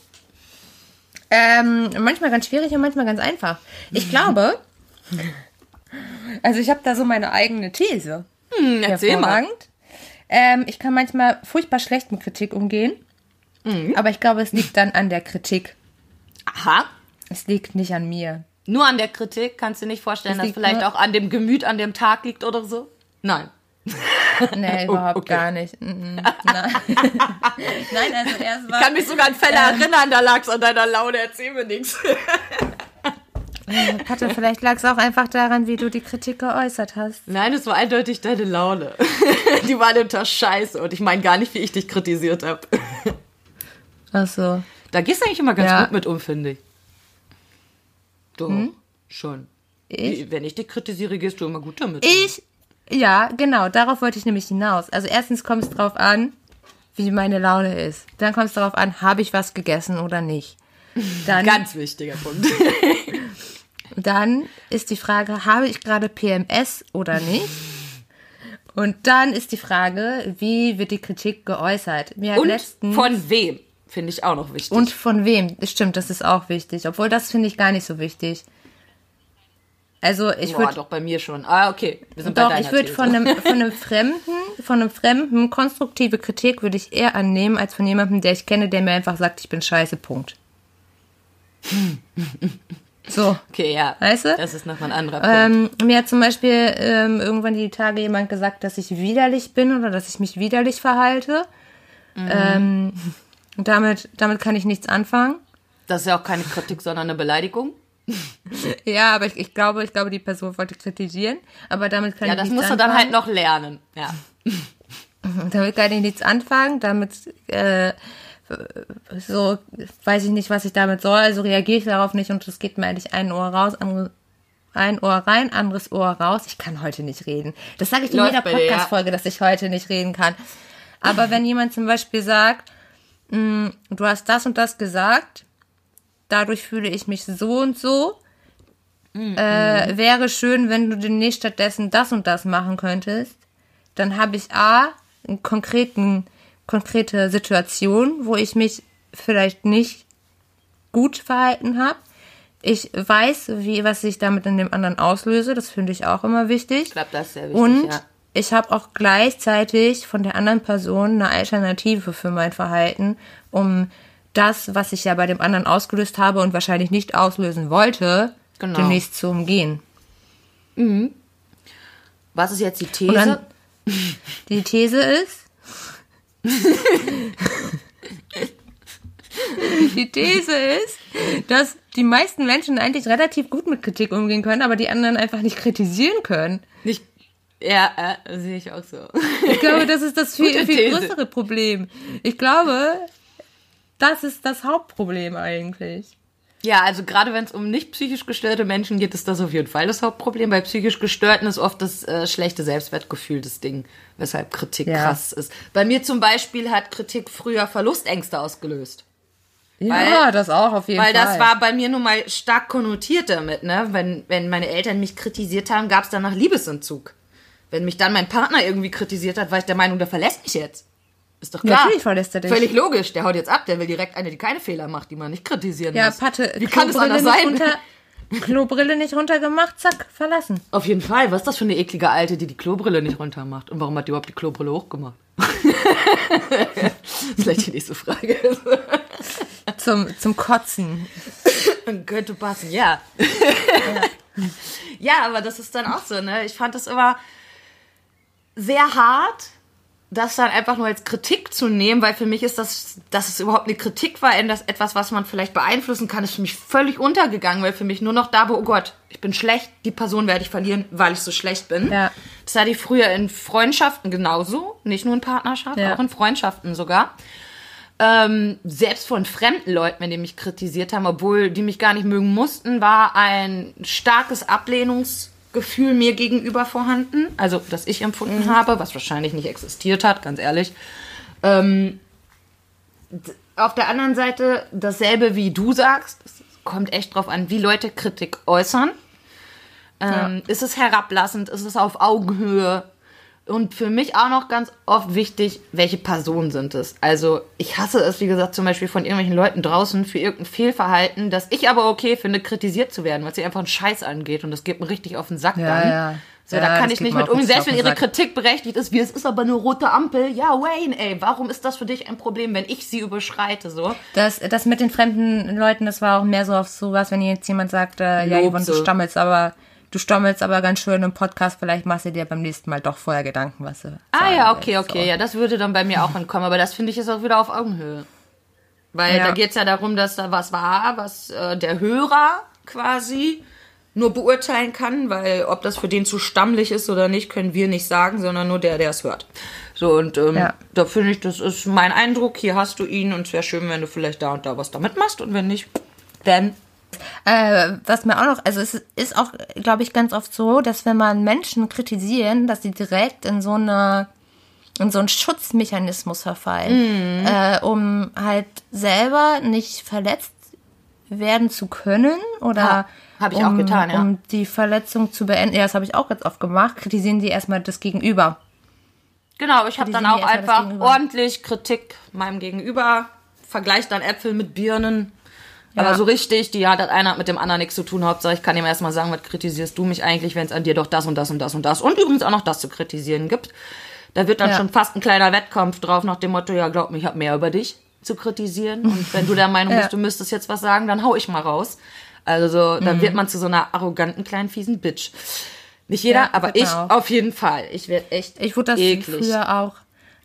Ähm, manchmal ganz schwierig und manchmal ganz einfach. Ich glaube, also ich habe da so meine eigene These. Hm, erzähl mal. Ähm, ich kann manchmal furchtbar schlecht mit Kritik umgehen, mhm. aber ich glaube, es liegt dann an der Kritik. Aha. Es liegt nicht an mir. Nur an der Kritik? Kannst du dir nicht vorstellen, das dass vielleicht auch an dem Gemüt an dem Tag liegt oder so? Nein. Nee, überhaupt oh, okay. gar nicht. Nein. Nein, also erstmal. Ich kann mich sogar an Fälle ähm, erinnern, da lag's an deiner Laune, erzähl mir nichts. Katja, vielleicht lag's auch einfach daran, wie du die Kritik geäußert hast. Nein, es war eindeutig deine Laune. Die war unter Scheiße und ich meine gar nicht, wie ich dich kritisiert habe. Ach so. Da gehst du eigentlich immer ganz ja. gut mit um, finde ich. Doch, hm? schon. Ich? Wenn ich dich kritisiere, gehst du immer gut damit. Ich? Ja, genau. Darauf wollte ich nämlich hinaus. Also erstens kommt es drauf an, wie meine Laune ist. Dann kommt es darauf an, habe ich was gegessen oder nicht. Dann, ganz wichtiger Punkt. Dann ist die Frage, habe ich gerade P M S oder nicht? Und dann ist die Frage, wie wird die Kritik geäußert? Mir hat Und letztens, von wem? Finde ich auch noch wichtig. Und von wem? Stimmt, das ist auch wichtig. Obwohl, das finde ich gar nicht so wichtig. Also ich würde doch bei mir schon. Ah, okay. Wir sind doch, bei ich würde von einem von einem Fremden, von einem Fremden konstruktive Kritik würde ich eher annehmen als von jemandem, der ich kenne, der mir einfach sagt, ich bin scheiße. Punkt. So. Okay, ja. Weißt du? Das ist nochmal ein anderer Punkt. Ähm, mir hat zum Beispiel ähm, irgendwann die Tage jemand gesagt, dass ich widerlich bin oder dass ich mich widerlich verhalte. Mhm. Ähm, damit damit kann ich nichts anfangen. Das ist ja auch keine Kritik, sondern eine Beleidigung. Ja, aber ich, ich glaube, ich glaube, die Person wollte kritisieren, aber damit kann ja, ich nichts anfangen. Ja, das musst du dann halt noch lernen, ja. Damit kann ich nichts anfangen, damit, äh, so, weiß ich nicht, was ich damit soll, also reagiere ich darauf nicht und es geht mir eigentlich ein Ohr raus, andere, ein Ohr rein, anderes Ohr raus. Ich kann heute nicht reden. Das sage ich in jeder Podcast-Folge, dass ich heute nicht reden kann. Aber wenn jemand zum Beispiel sagt, mh, du hast das und das gesagt, dadurch fühle ich mich so und so. Mm-mm. Äh, wäre schön, wenn du demnächst stattdessen das und das machen könntest. Dann habe ich A, eine konkreten, konkrete Situation, wo ich mich vielleicht nicht gut verhalten habe. Ich weiß, wie, was ich damit in dem anderen auslöse. Das finde ich auch immer wichtig. Ich glaube, das ist sehr wichtig, und ja. Ich habe auch gleichzeitig von der anderen Person eine Alternative für mein Verhalten, um das, was ich ja bei dem anderen ausgelöst habe und wahrscheinlich nicht auslösen wollte, genau. demnächst zu umgehen. Mhm. Was ist jetzt die These? Dann, die These ist... die These ist, dass die meisten Menschen eigentlich relativ gut mit Kritik umgehen können, aber die anderen einfach nicht kritisieren können. Nicht Ja, äh, sehe ich auch so. Ich glaube, das ist das viel, viel größere Problem. Ich glaube... Das ist das Hauptproblem eigentlich. Ja, also gerade wenn es um nicht psychisch gestörte Menschen geht, ist das auf jeden Fall das Hauptproblem. Bei psychisch Gestörten ist oft das äh, schlechte Selbstwertgefühl das Ding, weshalb Kritik ja. krass ist. Bei mir zum Beispiel hat Kritik früher Verlustängste ausgelöst. Ja, weil, das auch auf jeden weil Fall. Weil das war bei mir nun mal stark konnotiert damit, ne? Wenn, wenn meine Eltern mich kritisiert haben, gab es danach Liebesentzug. Wenn mich dann mein Partner irgendwie kritisiert hat, war ich der Meinung, der verlässt mich jetzt. Ist doch klar. Natürlich verlässt er dich. Völlig logisch. Der haut jetzt ab. Der will direkt eine, die keine Fehler macht, die man nicht kritisieren ja, muss. Ja, Patte. Wie kann es anders sein? Runter, Klobrille nicht runtergemacht, zack, verlassen. Auf jeden Fall. Was ist das für eine eklige Alte, die die Klobrille nicht runtermacht? Und warum hat die überhaupt die Klobrille hochgemacht? Vielleicht die nächste Frage. zum, zum Kotzen. Könnte passen, ja. ja. Ja, aber das ist dann auch so, ne? Ich fand das immer sehr hart, das dann einfach nur als Kritik zu nehmen, weil für mich ist das, dass es überhaupt eine Kritik war, das etwas, was man vielleicht beeinflussen kann, ist für mich völlig untergegangen, weil für mich nur noch da war, oh Gott, ich bin schlecht, die Person werde ich verlieren, weil ich so schlecht bin. Ja. Das hatte ich früher in Freundschaften genauso, nicht nur in Partnerschaften, ja. auch in Freundschaften sogar. Ähm, selbst von fremden Leuten, wenn die mich kritisiert haben, obwohl die mich gar nicht mögen mussten, war ein starkes Ablehnungs- Gefühl mir gegenüber vorhanden, also das ich empfunden mhm. habe, was wahrscheinlich nicht existiert hat, ganz ehrlich. Ähm, d- auf der anderen Seite dasselbe, wie du sagst, es kommt echt drauf an, wie Leute Kritik äußern. Ähm, ja. Ist es herablassend, ist es auf Augenhöhe? Und für mich auch noch ganz oft wichtig, welche Personen sind es. Also ich hasse es, wie gesagt, zum Beispiel von irgendwelchen Leuten draußen für irgendein Fehlverhalten, das ich aber okay finde, kritisiert zu werden, weil es sie einfach einen Scheiß angeht und das geht mir richtig auf den Sack ja, dann. Ja. So, ja, da kann ich nicht mit umgehen, selbst wenn ihre Kritik berechtigt ist, wie es ist aber eine rote Ampel. Ja, Wayne, ey, warum ist das für dich ein Problem, wenn ich sie überschreite? So? Das, das mit den fremden Leuten, das war auch mehr so auf sowas, wenn jetzt jemand sagt, äh, ja, Yvonne, du stammelst aber... Du stammelst aber ganz schön im Podcast, vielleicht machst du dir beim nächsten Mal doch vorher Gedanken, was du Ah ja, okay, willst. okay, so. Ja, das würde dann bei mir auch ankommen, aber das finde ich ist auch wieder auf Augenhöhe. Weil ja. da geht es ja darum, dass da was war, was äh, der Hörer quasi nur beurteilen kann, weil ob das für den zu stammlich ist oder nicht, können wir nicht sagen, sondern nur der, der es hört. So, und ähm, ja. da finde ich, das ist mein Eindruck, hier hast du ihn und es wäre schön, wenn du vielleicht da und da was damit machst und wenn nicht, dann... Äh, was mir auch noch, also es ist auch, glaube ich, ganz oft so, dass wenn man Menschen kritisieren, dass sie direkt in so eine, in so einen Schutzmechanismus verfallen, mm. äh, um halt selber nicht verletzt werden zu können oder ah, habe ich um, auch getan, ja. um die Verletzung zu beenden. Ja, das habe ich auch ganz oft gemacht. Kritisieren die erstmal das Gegenüber. Genau, ich habe dann auch einfach ordentlich Kritik meinem Gegenüber, vergleiche dann Äpfel mit Birnen. Ja. Aber so richtig, die hat, hat einer mit dem anderen nichts zu tun. Hauptsache, ich kann ihm erstmal sagen, was kritisierst du mich eigentlich, wenn es an dir doch das und das und das und das und übrigens auch noch das zu kritisieren gibt. Da wird dann ja. schon fast ein kleiner Wettkampf drauf, nach dem Motto, ja, glaub mir, ich habe mehr über dich zu kritisieren. Und wenn du der Meinung ja. bist, du müsstest jetzt was sagen, dann hau ich mal raus. Also dann mhm. wird man zu so einer arroganten, kleinen, fiesen Bitch. Nicht jeder, ja, aber genau. ich auf jeden Fall. Ich werde echt Ich wurde das eklig. Früher auch.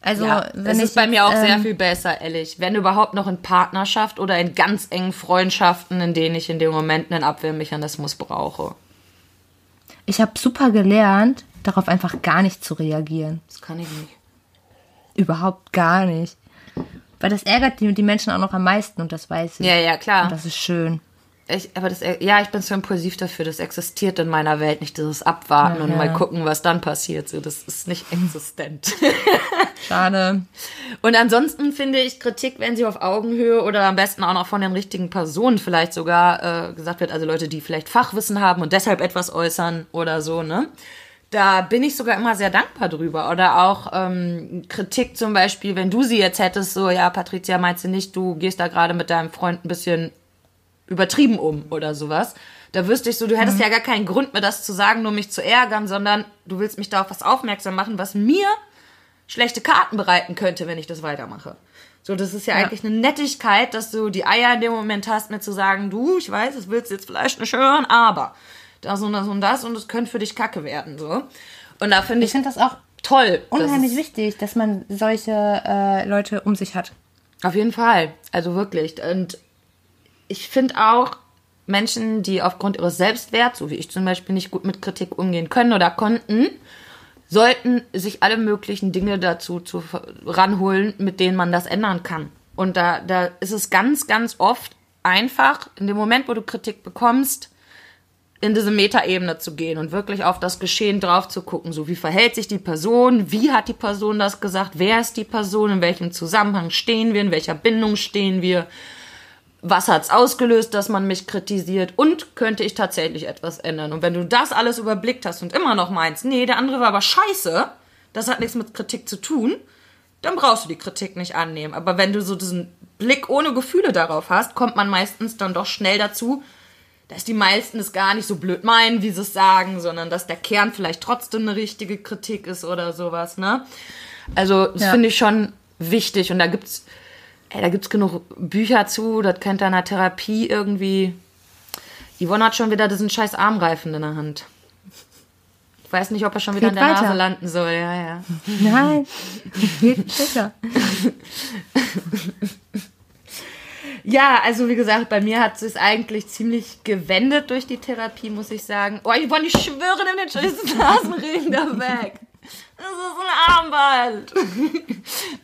Also, ja, wenn das ich ist bei mir auch ähm, sehr viel besser, ehrlich. Wenn überhaupt noch in Partnerschaft oder in ganz engen Freundschaften, in denen ich in dem Moment einen Abwehrmechanismus brauche. Ich habe super gelernt, darauf einfach gar nicht zu reagieren. Das kann ich nicht. Überhaupt gar nicht. Weil das ärgert die, die Menschen auch noch am meisten und das weiß ich. Ja, ja, klar. Und das ist schön. Ich, aber das, ja, ich bin so impulsiv dafür. Das existiert in meiner Welt nicht, dieses Abwarten ja, und ja. mal gucken, was dann passiert. So, das ist nicht existent. Schade. Und ansonsten finde ich Kritik, wenn sie auf Augenhöhe oder am besten auch noch von den richtigen Personen vielleicht sogar äh, gesagt wird, also Leute, die vielleicht Fachwissen haben und deshalb etwas äußern oder so, ne? Da bin ich sogar immer sehr dankbar drüber. Oder auch ähm, Kritik zum Beispiel, wenn du sie jetzt hättest, so, ja, Patricia, meinst du nicht, du gehst da gerade mit deinem Freund ein bisschen übertrieben um oder sowas, da wüsste ich so, du hättest mhm. ja gar keinen Grund, mir das zu sagen, nur mich zu ärgern, sondern du willst mich da auf was aufmerksam machen, was mir schlechte Karten bereiten könnte, wenn ich das weitermache. So, das ist ja, ja. eigentlich eine Nettigkeit, dass du die Eier in dem Moment hast, mir zu sagen, du, ich weiß, das willst du jetzt vielleicht nicht hören, aber das und das und das und das könnte für dich kacke werden, so. Und da finde ich, ich finde das auch toll. Unheimlich das wichtig, dass man solche äh, Leute um sich hat. Auf jeden Fall. Also wirklich. Und ich finde auch, Menschen, die aufgrund ihres Selbstwerts, so wie ich zum Beispiel, nicht gut mit Kritik umgehen können oder konnten, sollten sich alle möglichen Dinge dazu zu, ranholen, mit denen man das ändern kann. Und da, da ist es ganz, ganz oft einfach, in dem Moment, wo du Kritik bekommst, in diese Metaebene zu gehen und wirklich auf das Geschehen drauf zu gucken. So, wie verhält sich die Person? Wie hat die Person das gesagt? Wer ist die Person? In welchem Zusammenhang stehen wir? In welcher Bindung stehen wir? Was hat's ausgelöst, dass man mich kritisiert und könnte ich tatsächlich etwas ändern? Und wenn du das alles überblickt hast und immer noch meinst, nee, der andere war aber scheiße, das hat nichts mit Kritik zu tun, dann brauchst du die Kritik nicht annehmen. Aber wenn du so diesen Blick ohne Gefühle darauf hast, kommt man meistens dann doch schnell dazu, dass die meisten es gar nicht so blöd meinen, wie sie es sagen, sondern dass der Kern vielleicht trotzdem eine richtige Kritik ist oder sowas, ne? Also, das ja. finde ich schon wichtig und da gibt's Hey, da gibt's genug Bücher zu, das kennt ihr in der Therapie irgendwie. Yvonne hat schon wieder diesen scheiß Armreifen in der Hand. Ich weiß nicht, ob er schon wieder in der weiter. Nase landen soll. Ja, ja. Nein, geht sicher. Ja, also wie gesagt, bei mir hat es eigentlich ziemlich gewendet durch die Therapie, muss ich sagen. Oh, Yvonne, ich schwöre, nimm den scheiß Nasenregen da weg. Das ist ein Armband.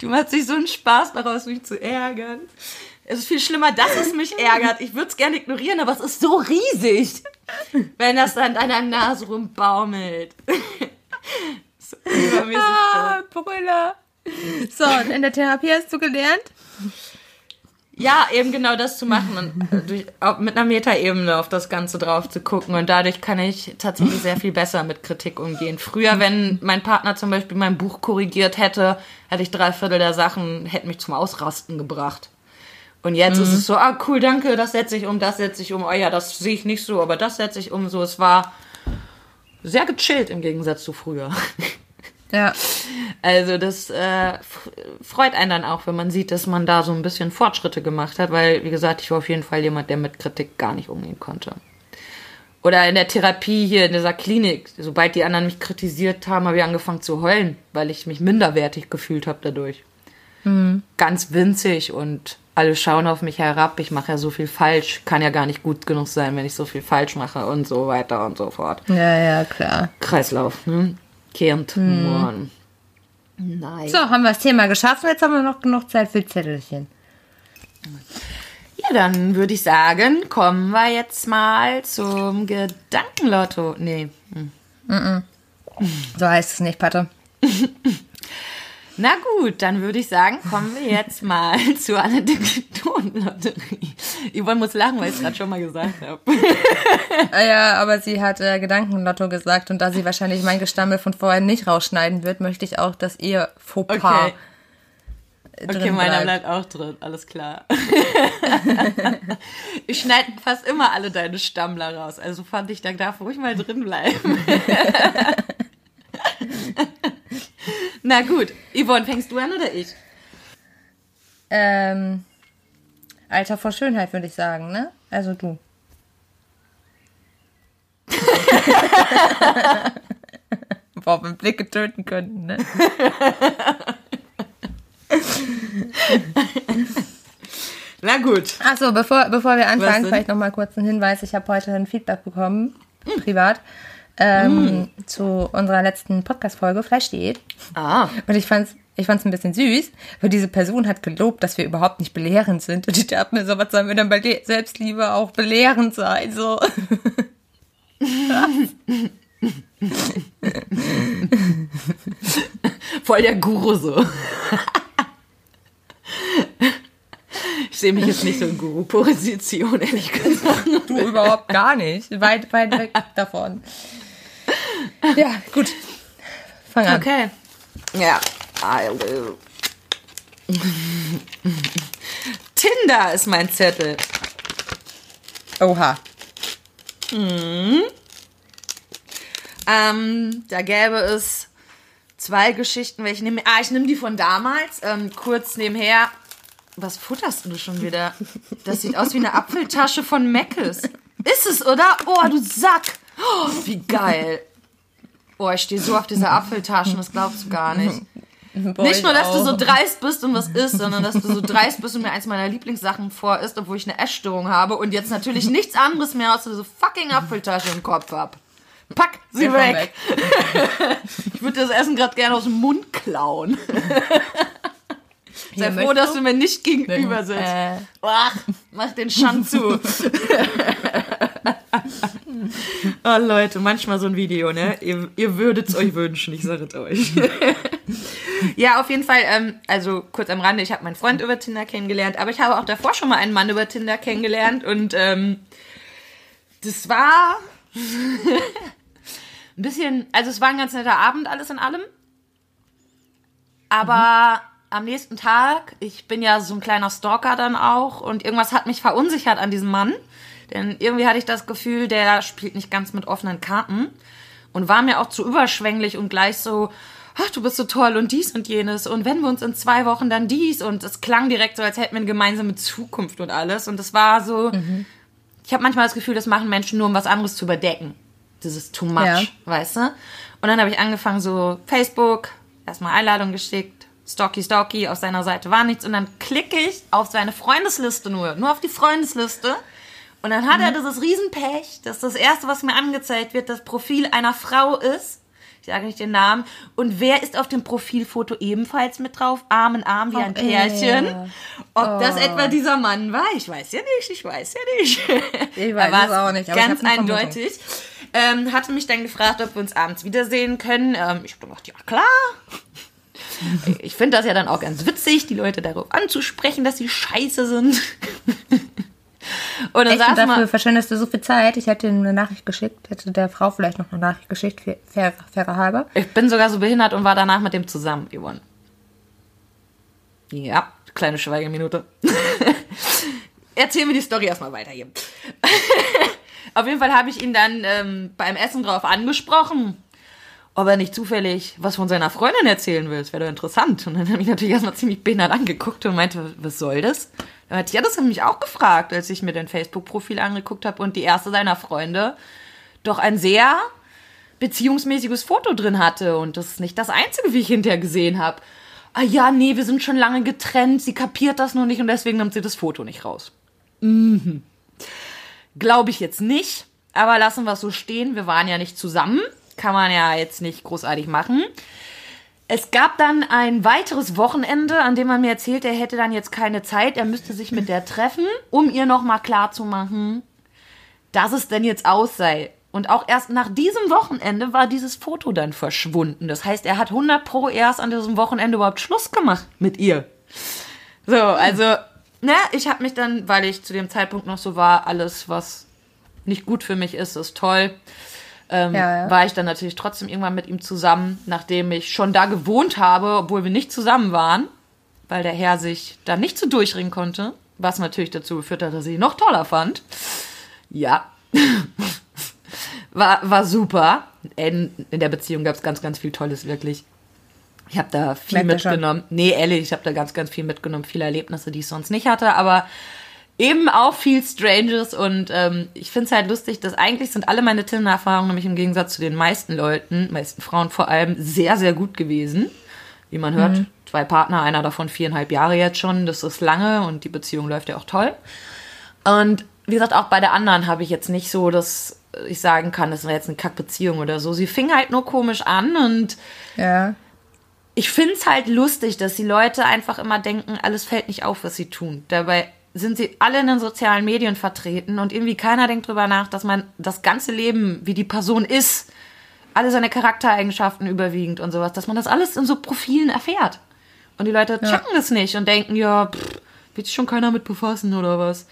Du machst dich so einen Spaß daraus, mich zu ärgern. Es ist viel schlimmer, dass es mich ärgert. Ich würde es gerne ignorieren, aber es ist so riesig, wenn das an deiner Nase rumbaumelt. So, über mir ah, Brüller. So, und in der Therapie hast du gelernt? Ja, eben genau das zu machen und durch, mit einer Metaebene auf das Ganze drauf zu gucken. Und dadurch kann ich tatsächlich sehr viel besser mit Kritik umgehen. Früher, wenn mein Partner zum Beispiel mein Buch korrigiert hätte, hätte ich drei Viertel der Sachen, hätte mich zum Ausrasten gebracht. Und jetzt mhm. ist es so, ah cool, danke, das setze ich um, das setze ich um. Oh ja, das sehe ich nicht so, aber das setze ich um. So, es war sehr gechillt im Gegensatz zu früher. Ja. Also das äh, freut einen dann auch, wenn man sieht, dass man da so ein bisschen Fortschritte gemacht hat, weil, wie gesagt, ich war auf jeden Fall jemand, der mit Kritik gar nicht umgehen konnte. Oder in der Therapie hier, in dieser Klinik, sobald die anderen mich kritisiert haben, habe ich angefangen zu heulen, weil ich mich minderwertig gefühlt habe dadurch. Mhm. Ganz winzig und alle schauen auf mich herab, ich mache ja so viel falsch, kann ja gar nicht gut genug sein, wenn ich so viel falsch mache und so weiter und so fort. Ja, ja, klar. Kreislauf, ne? Kind, hm. Nein. So, haben wir das Thema geschafft. Jetzt haben wir noch genug Zeit für Zettelchen. Ja, dann würde ich sagen, kommen wir jetzt mal zum Gedankenlotto. Nee. Hm. Mm-mm. So heißt es nicht, Patte. Na gut, dann würde ich sagen, kommen wir jetzt mal zu einer Digitonlotterie. Yvonne muss lachen, weil ich es gerade schon mal gesagt habe. Ja, aber sie hat äh, Gedankenlotto gesagt und da sie wahrscheinlich mein Gestammel von vorher nicht rausschneiden wird, möchte ich auch, dass ihr Fauxpas okay. drin. Okay, meiner bleibt. bleibt auch drin, alles klar. Ich schneide fast immer alle deine Stammler raus, also fand ich, da darf ruhig mal drin bleiben. Na gut, Yvonne, fängst du an oder ich? Ähm, Alter vor Schönheit, würde ich sagen, ne? Also du. Boah, wenn Blicke töten könnten, ne? Na gut. Achso, bevor, bevor wir anfangen, vielleicht nochmal kurz einen Hinweis. Ich habe heute ein Feedback bekommen, mm. privat, ähm, mm. zu unserer letzten Podcast-Folge, Fleisch Diät. Ah. Und ich fand's Ich fand es ein bisschen süß, weil diese Person hat gelobt, dass wir überhaupt nicht belehrend sind. Und ich dachte mir so, was sollen wir denn bei Le- Selbstliebe auch belehrend sein? So. Voll der Guru so. Ich sehe mich jetzt nicht so in Guru-Position, ehrlich gesagt. Du überhaupt gar nicht. Weit, weit weg davon. Ja, gut. Fang an. Okay. Ja. Tinder ist mein Zettel. Oha. Mhm. Ähm, da gäbe es zwei Geschichten, welche nehme ah, ich nehme die von damals. Ähm, kurz nebenher. Was futterst du schon wieder? Das sieht aus wie eine Apfeltasche von Meckes. Ist es, oder? Oh, du Sack. Oh, wie geil. Oh, ich stehe so auf dieser Apfeltasche, das glaubst du gar nicht. Boah, nicht nur, dass auch. du so dreist bist und was isst, sondern dass du so dreist bist und mir eins meiner Lieblingssachen vorisst, obwohl ich eine Essstörung habe und jetzt natürlich nichts anderes mehr als diese fucking Apfeltasche im Kopf hab. Pack sie ich weg. weg. Ich würde das Essen gerade gerne aus dem Mund klauen. Sei froh, dass du mir nicht gegenüber sitzt. Äh. Ach, mach den Schand zu. Oh Leute, manchmal so ein Video, ne? Ihr, ihr würdet es euch wünschen, ich sage es euch. Ja, auf jeden Fall, ähm, also kurz am Rande, ich habe meinen Freund über Tinder kennengelernt, aber ich habe auch davor schon mal einen Mann über Tinder kennengelernt und ähm, das war ein bisschen, also es war ein ganz netter Abend, alles in allem, aber mhm. am nächsten Tag, ich bin ja so ein kleiner Stalker dann auch und irgendwas hat mich verunsichert an diesem Mann. Denn irgendwie hatte ich das Gefühl, der spielt nicht ganz mit offenen Karten und war mir auch zu überschwänglich und gleich so, ach, du bist so toll und dies und jenes und wenn wir uns in zwei Wochen dann dies und es klang direkt so, als hätten wir eine gemeinsame Zukunft und alles und das war so, mhm. ich habe manchmal das Gefühl, das machen Menschen nur, um was anderes zu überdecken, dieses too much, ja. weißt du? Und dann habe ich angefangen so Facebook, erstmal Einladung geschickt, Stalky, Stalky, auf seiner Seite war nichts und dann klicke ich auf seine Freundesliste nur, nur auf die Freundesliste. Und dann hat er dieses Riesenpech, dass das Erste, was mir angezeigt wird, das Profil einer Frau ist. Ich sage nicht den Namen. Und wer ist auf dem Profilfoto ebenfalls mit drauf? Arm in Arm wie ein oh, Pärchen. Äh. Ob oh. das etwa dieser Mann war? Ich weiß ja nicht, ich weiß ja nicht. Ich weiß es auch nicht. Aber ganz eindeutig. Ähm, hatte mich dann gefragt, ob wir uns abends wiedersehen können. Ähm, ich habe gedacht, ja klar. Ich finde das ja dann auch ganz witzig, die Leute darauf anzusprechen, dass sie scheiße sind. Und dann Echt, dafür verschwendest du so viel Zeit. Ich hätte ihm eine Nachricht geschickt, hätte der Frau vielleicht noch eine Nachricht geschickt, fairer, fairer halber. Ich bin sogar so behindert und war danach mit dem zusammen, Yvonne. Ja, kleine Schweigeminute. Erzähl mir die Story erstmal weiter hier. Auf jeden Fall habe ich ihn dann ähm, beim Essen drauf angesprochen, ob er nicht zufällig was von seiner Freundin erzählen will. Das wäre doch interessant. Und dann hat er mich natürlich erstmal ziemlich behindert angeguckt und meinte, was soll das? Dann hat ja, das hat mich auch gefragt, als ich mir dein Facebook-Profil angeguckt habe und die erste seiner Freunde doch ein sehr beziehungsmäßiges Foto drin hatte. Und das ist nicht das Einzige, wie ich hinterher gesehen habe. Ah ja, nee, wir sind schon lange getrennt, sie kapiert das nur nicht und deswegen nimmt sie das Foto nicht raus. Mhm. Glaube ich jetzt nicht, aber lassen wir es so stehen. Wir waren ja nicht zusammen, kann man ja jetzt nicht großartig machen. Es gab dann ein weiteres Wochenende, an dem man mir erzählt, er hätte dann jetzt keine Zeit, er müsste sich mit der treffen, um ihr nochmal klarzumachen, dass es denn jetzt aus sei. Und auch erst nach diesem Wochenende war dieses Foto dann verschwunden. Das heißt, er hat hundert Pro erst an diesem Wochenende überhaupt Schluss gemacht mit ihr. So, also, ne, ich habe mich dann, weil ich zu dem Zeitpunkt noch so war, alles, was nicht gut für mich ist, ist toll. Ähm, ja, ja. war ich dann natürlich trotzdem irgendwann mit ihm zusammen, nachdem ich schon da gewohnt habe, obwohl wir nicht zusammen waren. weil der Herr sich da nicht so durchringen konnte, was natürlich dazu geführt hat, dass ich ihn noch toller fand. Ja, war, war super. In, in der Beziehung gab es ganz, ganz viel Tolles, wirklich. Ich habe da viel Bleibt mitgenommen. Nee, ehrlich, ich habe da ganz, ganz viel mitgenommen. Viele Erlebnisse, die ich sonst nicht hatte, aber eben auch viel Stranges. Und ähm, ich finde es halt lustig, dass eigentlich sind alle meine Tinder-Erfahrungen nämlich im Gegensatz zu den meisten Leuten, meisten Frauen vor allem, sehr, sehr gut gewesen. Wie man hört, mhm. zwei Partner, einer davon viereinhalb Jahre jetzt schon. Das ist lange und die Beziehung läuft ja auch toll. Und wie gesagt, auch bei der anderen habe ich jetzt nicht so, dass ich sagen kann, das war jetzt eine Kackbeziehung oder so. Sie fing halt nur komisch an und ja. Ich finde es halt lustig, dass die Leute einfach immer denken, alles fällt nicht auf, was sie tun. Dabei sind sie alle in den sozialen Medien vertreten und irgendwie keiner denkt drüber nach, dass man das ganze Leben, wie die Person ist, alle seine Charaktereigenschaften überwiegend und sowas, dass man das alles in so Profilen erfährt. Und die Leute checken ja. das nicht und denken, ja, pff, wird sich schon keiner mit befassen oder was.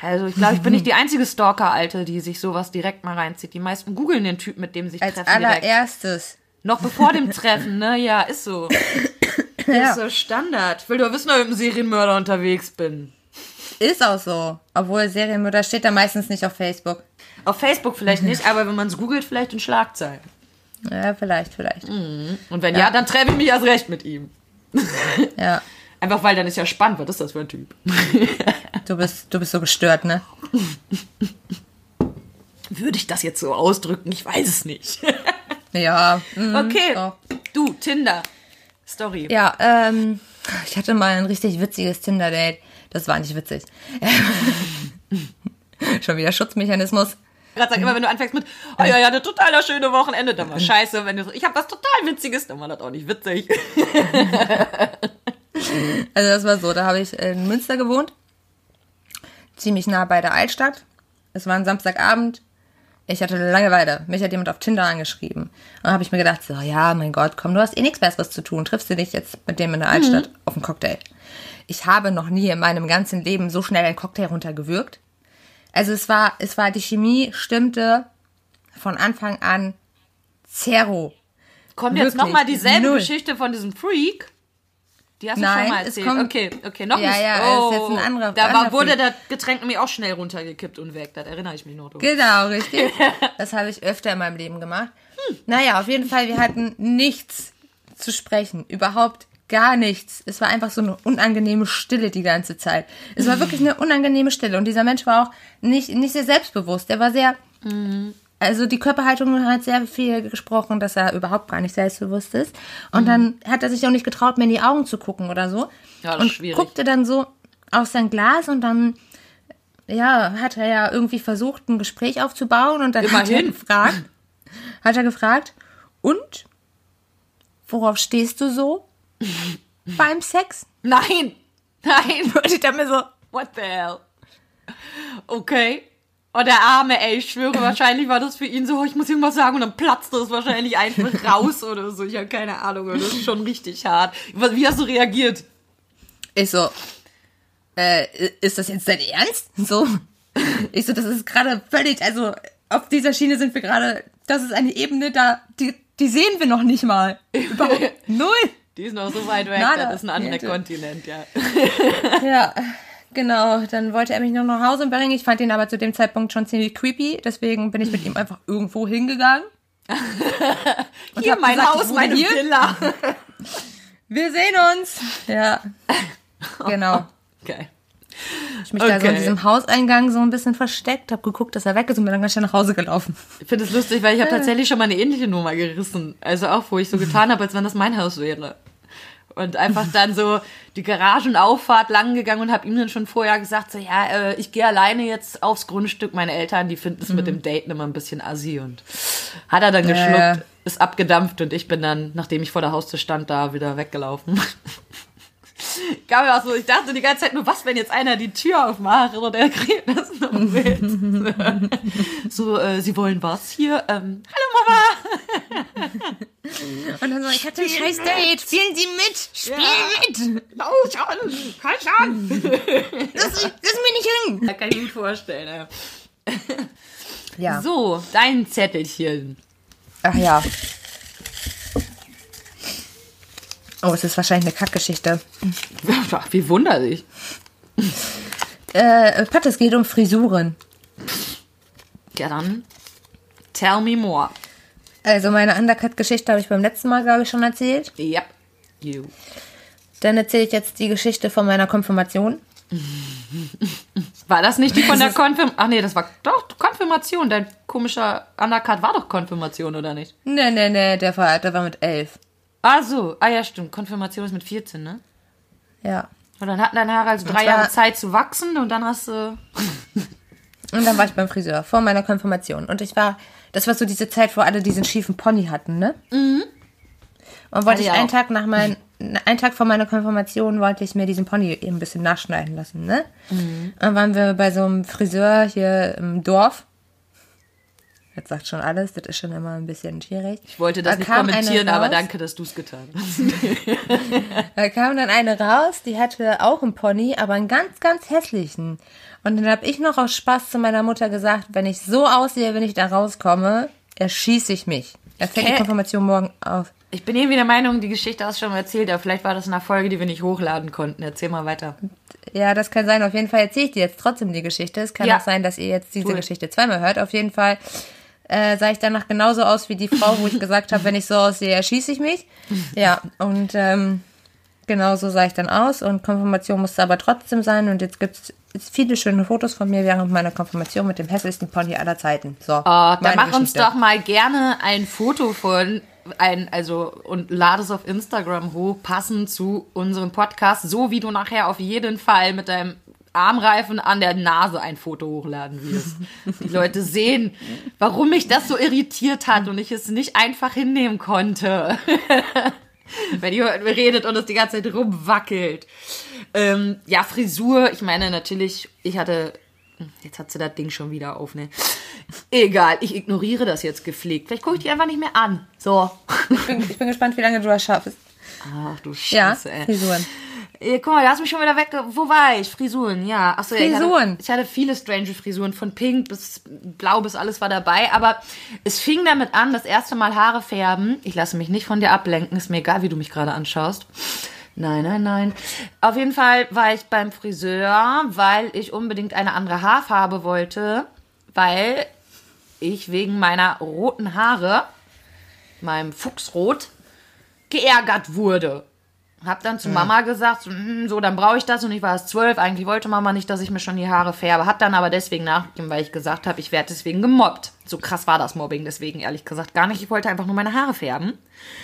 Also ich glaube, ich bin nicht die einzige Stalker-Alte, die sich sowas direkt mal reinzieht. Die meisten googeln den Typ, mit dem sie sich treffen. Als allererstes. Direkt. Noch bevor dem Treffen, ne? Ja, ist so. Ja. Ist so Standard. Ich will doch wissen, ob ich mit einem Serienmörder unterwegs bin. Ist auch so. Obwohl Serienmörder steht da meistens nicht auf Facebook. Auf Facebook vielleicht nicht, aber wenn man es googelt, vielleicht in Schlagzeilen. Ja, vielleicht, vielleicht. Mhm. Und wenn ja, ja dann treffe ich mich erst recht mit ihm. Ja. Einfach weil dann ist ja spannend, was ist das für ein Typ? Du bist, du bist so gestört, ne? Würde ich das jetzt so ausdrücken? Ich weiß es nicht. Ja. Mm, okay. Doch. Du, Tinder. Story. Ja, ähm, ich hatte mal ein richtig witziges Tinder-Date. Das war nicht witzig. Schon wieder Schutzmechanismus. Ich gerade sage immer, wenn du anfängst mit, oh ja, ja, eine total schöne Wochenende, dann war scheiße. Wenn du so, ich habe was total Witziges, dann war das auch nicht witzig. Also das war so, da habe ich in Münster gewohnt. Ziemlich nah bei der Altstadt. Es war ein Samstagabend. Ich hatte Langeweile. Mich hat jemand auf Tinder angeschrieben. Und dann habe ich mir gedacht, so, ja, mein Gott, komm, du hast eh nichts Besseres zu tun. Triffst du dich jetzt mit dem in der Altstadt mhm. auf einen Cocktail? Ich habe noch nie in meinem ganzen Leben so schnell einen Cocktail runtergewürgt. Also es war, es war, die Chemie stimmte von Anfang an zero. Kommt wirklich jetzt nochmal dieselbe Null. Geschichte von diesem Freak? Die hast du Nein, schon mal erzählt. Kommt, okay, okay, noch ja, nicht. Ja, ja, oh, ist jetzt ein anderer. Da war, wurde das Getränk nämlich auch schnell runtergekippt und weg. Das erinnere ich mich noch. Durch. Genau, richtig. Das habe ich öfter in meinem Leben gemacht. Hm. Naja, auf jeden Fall, wir hatten nichts zu sprechen. Überhaupt gar nichts. Es war einfach so eine unangenehme Stille die ganze Zeit. Es war wirklich eine unangenehme Stille. Und dieser Mensch war auch nicht, nicht sehr selbstbewusst. Er war sehr... Mhm. Also die Körperhaltung hat sehr viel gesprochen, dass er überhaupt gar nicht selbstbewusst ist. Und mhm. dann hat er sich auch nicht getraut, mir in die Augen zu gucken oder so. Ja, das ist schwierig. Und guckte dann so auf sein Glas und dann, ja, hat er ja irgendwie versucht, ein Gespräch aufzubauen. Und dann hat er, gefragt, hat er gefragt, und, worauf stehst du so beim Sex? Nein, nein. Und ich dachte mir so, what the hell? Okay. Oh, der Arme, ey, ich schwöre, wahrscheinlich war das für ihn so, ich muss irgendwas sagen und dann platzte es wahrscheinlich einfach raus oder so. Ich habe keine Ahnung, das ist schon richtig hart. Wie hast du reagiert? Ich so, äh, ist das jetzt dein Ernst? So, ich so, das ist gerade völlig, also auf dieser Schiene sind wir gerade, das ist eine Ebene, da die, die sehen wir noch nicht mal. Überhaupt null. Die ist noch so weit weg, Nada. Das ist ein anderer Kontinent, ja. Ja. Genau, dann wollte er mich noch nach Hause bringen. Ich fand ihn aber zu dem Zeitpunkt schon ziemlich creepy. Deswegen bin ich mit ihm einfach irgendwo hingegangen. Und hier, mein gesagt, Haus, meine hier? Villa. Wir sehen uns. Ja, genau. Okay. Ich mich okay. da so in diesem Hauseingang so ein bisschen versteckt, habe geguckt, dass er weg ist und bin dann ganz schnell nach Hause gelaufen. Ich finde es lustig, weil ich habe tatsächlich schon mal eine ähnliche Nummer gerissen. Also auch, wo ich so getan habe, als wenn das mein Haus wäre. Und einfach dann so die Garagenauffahrt lang gegangen und habe ihm dann schon vorher gesagt, so ja, äh, ich gehe alleine jetzt aufs Grundstück. Meine Eltern, die finden es mhm. mit dem Daten immer ein bisschen assi. Und hat er dann geschluckt, äh. ist abgedampft und ich bin dann, nachdem ich vor der Haustür stand, da wieder weggelaufen. Gab mir auch so, ich dachte die ganze Zeit nur, was, wenn jetzt einer die Tür aufmacht und er kriegt das noch mit. So, äh, Sie wollen was hier? Ähm, Hallo Mama! Und dann so, ich hatte ein scheiß Date. Spielen Sie mit! Spielen ja. mit! Lauf an! Halt an! Lass, lass mich nicht hin! Da kann ich mir gut vorstellen. Ja. Ja. So, dein Zettelchen. Ach ja. Oh, es ist wahrscheinlich eine Kackgeschichte. Wie wunderlich. Äh, Pat, es geht um Frisuren. Ja, dann tell me more. Also meine Undercut-Geschichte habe ich beim letzten Mal, glaube ich, schon erzählt. Yep. You. Dann erzähle ich jetzt die Geschichte von meiner Konfirmation. War das nicht die von der Konfirmation? Ach nee, das war doch Konfirmation. Dein komischer Undercut war doch Konfirmation, oder nicht? Nee, nee, nee, der war, der war mit elf. Ach so, ah ja, stimmt. Konfirmation ist mit vierzehn, ne? Ja. Und dann hatten deine Haare also drei Jahre Zeit zu wachsen und dann hast du... Und dann war ich beim Friseur, vor meiner Konfirmation. Und ich war, das war so diese Zeit, wo alle diesen schiefen Pony hatten, ne? Mhm. Und wollte ich einen Tag nach meinen, einen Tag vor meiner Konfirmation wollte ich mir diesen Pony eben ein bisschen nachschneiden lassen, ne? Mhm. Und dann waren wir bei so einem Friseur hier im Dorf. Jetzt sagt schon alles, das ist schon immer ein bisschen schwierig. Ich wollte das da nicht kommentieren, aber danke, dass du es getan hast. Da kam dann eine raus, die hatte auch einen Pony, aber einen ganz, ganz hässlichen. Und dann habe ich noch aus Spaß zu meiner Mutter gesagt, wenn ich so aussehe, wenn ich da rauskomme, erschieße ich mich. Er fällt die Konfirmation morgen auf. Ich bin irgendwie der Meinung, die Geschichte hast du schon mal erzählt, aber vielleicht war das eine Folge, die wir nicht hochladen konnten. Erzähl mal weiter. Ja, das kann sein. Auf jeden Fall erzähle ich dir jetzt trotzdem die Geschichte. Es kann ja auch sein, dass ihr jetzt diese cool. Geschichte zweimal hört. Auf jeden Fall äh, sah ich danach genauso aus wie die Frau, wo ich gesagt habe, wenn ich so aussehe, erschieße ich mich. Ja, und ähm, genau so sah ich dann aus. Und Konfirmation musste aber trotzdem sein. Und jetzt gibt es viele schöne Fotos von mir während meiner Konfirmation mit dem hässlichsten Pony aller Zeiten. So, oh, dann mach Geschichte. Uns doch mal gerne ein Foto von... Ein, also, und lade es auf Instagram hoch, passend zu unserem Podcast, so wie du nachher auf jeden Fall mit deinem Armreifen an der Nase ein Foto hochladen wirst. Die Leute sehen, warum mich das so irritiert hat und ich es nicht einfach hinnehmen konnte. Wenn ihr redet und es die ganze Zeit rumwackelt. Ähm, ja, Frisur, ich meine natürlich, ich hatte... Jetzt hat sie das Ding schon wieder auf, ne? Egal, ich ignoriere das jetzt gepflegt. Vielleicht gucke ich die einfach nicht mehr an. So. Ich bin, ich bin gespannt, wie lange du das schaffst. Ach du Scheiße, ja, ey. Frisuren. Ey, guck mal, da hast du mich schon wieder weg. Wo war ich? Frisuren, ja. Achso, Frisuren. Ich hatte, ich hatte viele strange Frisuren. Von pink bis blau bis alles war dabei. Aber es fing damit an, das erste Mal Haare färben. Ich lasse mich nicht von dir ablenken. Ist mir egal, wie du mich gerade anschaust. Nein, nein, nein. Auf jeden Fall war ich beim Friseur, weil ich unbedingt eine andere Haarfarbe wollte, weil ich wegen meiner roten Haare, meinem Fuchsrot, geärgert wurde. Hab dann zu Mama gesagt, so, dann brauche ich das und ich war erst zwölf. Eigentlich wollte Mama nicht, dass ich mir schon die Haare färbe. Hat dann aber deswegen nachgegeben, weil ich gesagt habe, ich werde deswegen gemobbt. So krass war das Mobbing deswegen, ehrlich gesagt, gar nicht. Ich wollte einfach nur meine Haare färben.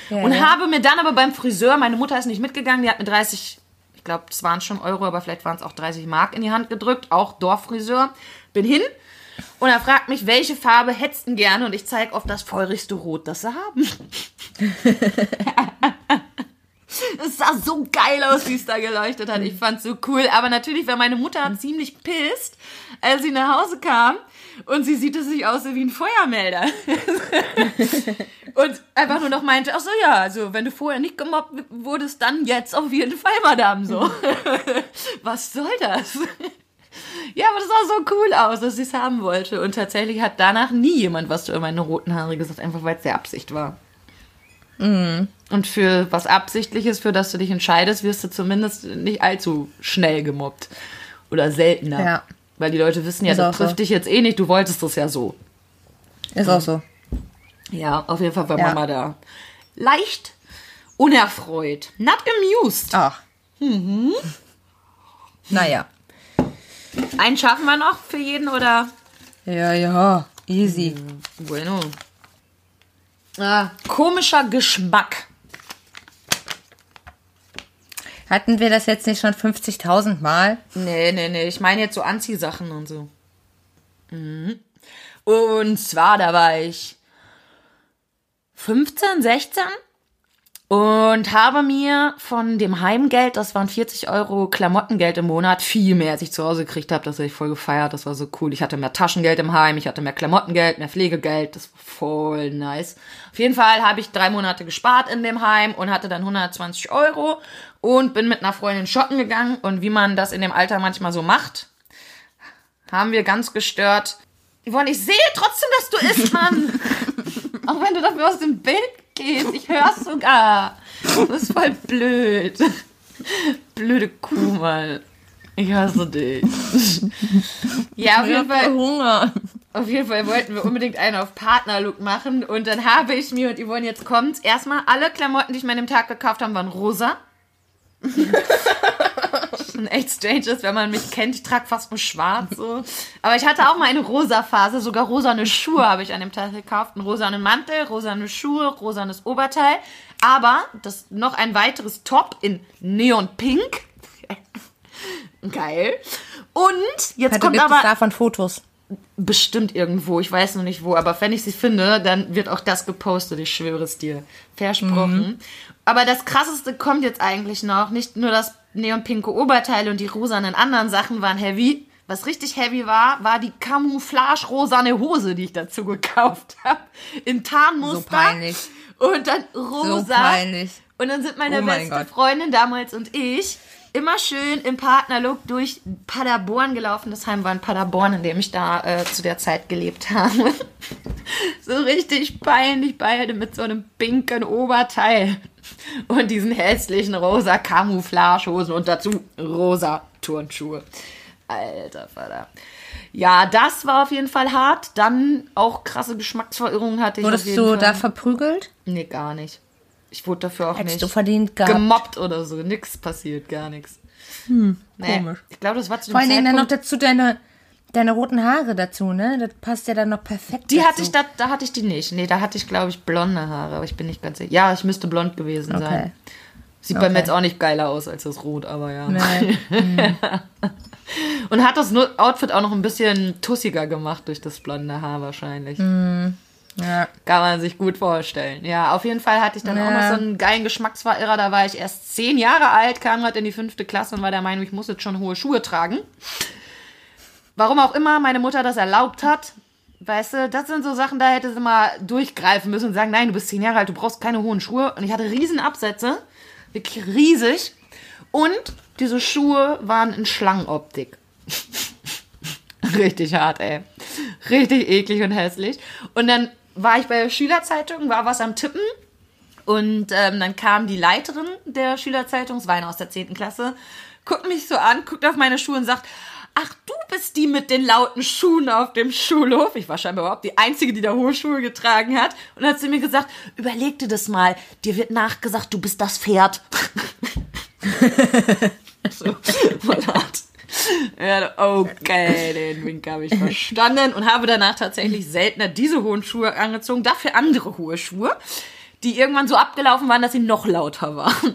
Ja, und ja. habe mir dann aber beim Friseur, meine Mutter ist nicht mitgegangen, die hat mir dreißig, ich glaube, es waren schon Euro, aber vielleicht waren es auch dreißig Mark in die Hand gedrückt. Auch Dorffriseur. Bin hin und er fragt mich, welche Farbe hättest du gerne? Und ich zeige auf das feurigste Rot, das sie haben. Es sah so geil aus, wie es da geleuchtet hat. Ich fand's so cool. Aber natürlich war meine Mutter ziemlich pisst, als sie nach Hause kam. Und sie sieht, dass ich aussehe wie ein Feuermelder. Und einfach nur noch meinte, ach so, ja, also wenn du vorher nicht gemobbt wurdest, dann jetzt auf jeden Fall, Madame, so. Was soll das? Ja, aber das sah so cool aus, dass sie es haben wollte. Und tatsächlich hat danach nie jemand was über meine roten Haare gesagt, einfach weil es der Absicht war. Mhm. Und für was Absichtliches, für das du dich entscheidest, wirst du zumindest nicht allzu schnell gemobbt. Oder seltener. Ja. Weil die Leute wissen ja, das trifft so. Dich jetzt eh nicht, du wolltest das ja so. Ist auch so. Ja, auf jeden Fall war ja. Mama da. Leicht unerfreut. Not amused. Ach. Mhm. Naja. Einen schaffen wir noch für jeden, oder? Ja, ja. Easy. Bueno. Ah, komischer Geschmack. Hatten wir das jetzt nicht schon fünfzigtausend Mal? Nee, nee, nee. Ich meine jetzt so Anziehsachen und so. Mhm. Und zwar, da war ich fünfzehn, sechzehn und habe mir von dem Heimgeld, das waren vierzig Euro Klamottengeld im Monat, viel mehr, als ich zu Hause gekriegt habe. Das habe ich voll gefeiert. Das war so cool. Ich hatte mehr Taschengeld im Heim, ich hatte mehr Klamottengeld, mehr Pflegegeld. Das war voll nice. Auf jeden Fall habe ich drei Monate gespart in dem Heim und hatte dann hundertzwanzig Euro. Und bin mit einer Freundin shoppen gegangen. Und wie man das in dem Alter manchmal so macht, haben wir ganz gestört. Yvonne, ich sehe trotzdem, dass du isst, Mann. Auch wenn du dafür aus dem Bild geht. Ich hör's sogar. Das ist voll blöd. Blöde Kuh, Mann. Ich hasse dich. Ja, auf ich jeden Fall Hunger. Auf jeden Fall wollten wir unbedingt einen auf Partnerlook machen. Und dann habe ich mir und Yvonne, jetzt kommt's, erstmal alle Klamotten, die ich mir an dem Tag gekauft habe, waren rosa. Schon echt strange ist, wenn man mich kennt. Ich trage fast nur schwarz. So. Aber ich hatte auch mal eine rosa Phase. Sogar rosane Schuhe habe ich an dem Tag gekauft. Einen rosanen Mantel, rosane Schuhe, rosanes Oberteil. Aber das noch ein weiteres Top in Neonpink. Geil. Und jetzt Hatte, kommt gibt aber... Gibt es davon Fotos? Bestimmt irgendwo. Ich weiß noch nicht wo. Aber wenn ich sie finde, dann wird auch das gepostet. Ich schwöre es dir. Versprochen. Mhm. Aber das Krasseste kommt jetzt eigentlich noch. Nicht nur das neonpinke Oberteil und die rosanen anderen Sachen waren heavy. Was richtig heavy war, war die Camouflage-rosane Hose, die ich dazu gekauft habe. In Tarnmuster. So peinlich. Und dann rosa. So peinlich. Und dann sind meine oh mein beste Gott. Freundin damals und ich immer schön im Partnerlook durch Paderborn gelaufen. Das Heim war in Paderborn, in dem ich da äh, zu der Zeit gelebt habe. So richtig peinlich beide mit so einem pinken Oberteil und diesen hässlichen rosa Camouflage-Hosen und dazu rosa Turnschuhe. Alter Vater. Ja, das war auf jeden Fall hart. Dann auch krasse Geschmacksverirrungen hatte ich. Wurdest du da verprügelt? Nee, gar nicht. Ich wurde dafür auch Hättest nicht du verdient gehabt. gemobbt oder so. Nix passiert, gar nichts. Hm, nee. Komisch. Ich glaube, das war zu dem Vor allem Zeitpunkt, dann noch dazu deine, deine roten Haare dazu, ne? Das passt ja dann noch perfekt Die dazu. hatte ich, da, da hatte ich die nicht. Nee, da hatte ich, glaube ich, blonde Haare. Aber ich bin nicht ganz sicher. Ja, ich müsste blond gewesen okay. sein. Sieht okay. bei mir jetzt auch nicht geiler aus als das Rot, aber ja. Nein. Hm. Und hat das Outfit auch noch ein bisschen tussiger gemacht durch das blonde Haar wahrscheinlich. Hm. Ja. Kann man sich gut vorstellen. Ja, auf jeden Fall hatte ich dann ja. auch noch so einen geilen Geschmacksverirrer. Da war ich erst zehn Jahre alt, kam gerade in die fünfte Klasse und war der Meinung, ich muss jetzt schon hohe Schuhe tragen. Warum auch immer meine Mutter das erlaubt hat. Weißt du, das sind so Sachen, da hätte sie mal durchgreifen müssen und sagen, nein, du bist zehn Jahre alt, du brauchst keine hohen Schuhe. Und ich hatte riesen Absätze, wirklich riesig. Und diese Schuhe waren in Schlangenoptik. Richtig hart, ey. Richtig eklig und hässlich. Und dann war ich bei der Schülerzeitung, war was am Tippen und ähm, dann kam die Leiterin der Schülerzeitung, es war eine aus der zehnten Klasse, guckt mich so an, guckt auf meine Schuhe und sagt, ach, du bist die mit den lauten Schuhen auf dem Schulhof. Ich war scheinbar überhaupt die Einzige, die da hohe Schuhe getragen hat. Und dann hat sie mir gesagt, überleg dir das mal, dir wird nachgesagt, du bist das Pferd. So, voll hart. Ja, okay, den Wink habe ich verstanden und habe danach tatsächlich seltener diese hohen Schuhe angezogen, dafür andere hohe Schuhe, die irgendwann so abgelaufen waren, dass sie noch lauter waren.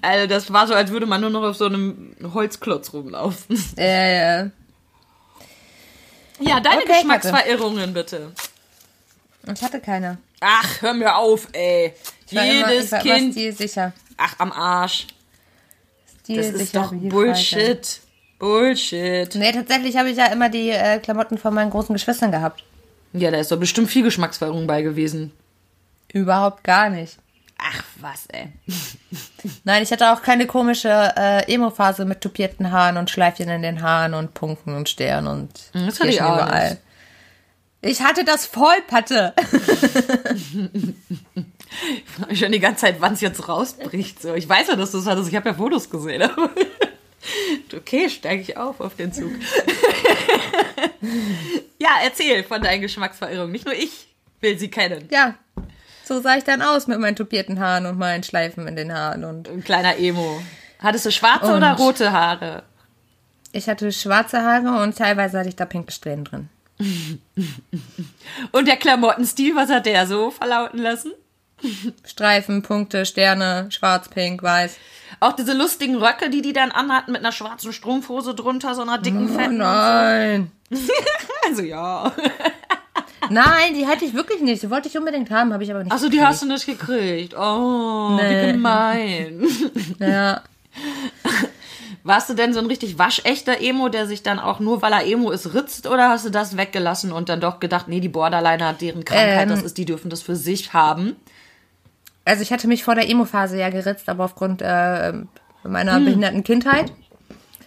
Also das war so, als würde man nur noch auf so einem Holzklotz rumlaufen. Ja, ja. Ja, deine okay, Geschmacksverirrungen, bitte. Ich hatte keine. Ach, hör mir auf, ey. Jedes immer, Kind. Sicher. Ach, am Arsch. Das ist doch Bullshit. Bullshit. Nee, tatsächlich habe ich ja immer die äh, Klamotten von meinen großen Geschwistern gehabt. Ja, da ist doch bestimmt viel Geschmacksverirrung bei gewesen. Überhaupt gar nicht. Ach, was, ey. Nein, ich hatte auch keine komische äh, Emo-Phase mit tupierten Haaren und Schleifchen in den Haaren und Punkten und Sternen und das hatte ich auch überall. Nicht. Ich hatte das Vollpatte. Ich frage mich schon die ganze Zeit, wann es jetzt rausbricht. So, ich weiß ja, dass du es hattest. Ich habe ja Fotos gesehen. Aber okay, steige ich auf auf den Zug. Ja, erzähl von deinen Geschmacksverirrungen. Nicht nur ich will sie kennen. Ja, so sah ich dann aus mit meinen tupierten Haaren und meinen Schleifen in den Haaren. Und ein kleiner Emo. Hattest du schwarze oder rote Haare? Ich hatte schwarze Haare und teilweise hatte ich da pinke Strähnen drin. Und der Klamottenstil, was hat der so verlauten lassen? Streifen, Punkte, Sterne, schwarz, pink, weiß. Auch diese lustigen Röcke, die die dann anhatten mit einer schwarzen Strumpfhose drunter, so einer dicken oh, Fetten. Nein. So. Also ja. Nein, die hatte ich wirklich nicht. Die wollte ich unbedingt haben, habe ich aber nicht Also gekriegt. Die hast du nicht gekriegt? Oh, nee. Wie gemein. Ja. Warst du denn so ein richtig waschechter Emo, der sich dann auch nur, weil er Emo ist, ritzt? Oder hast du das weggelassen und dann doch gedacht, nee, die Borderliner hat deren Krankheit, ähm, das ist, die dürfen das für sich haben? Also ich hatte mich vor der Emo-Phase ja geritzt, aber aufgrund äh, meiner hm. behinderten Kindheit.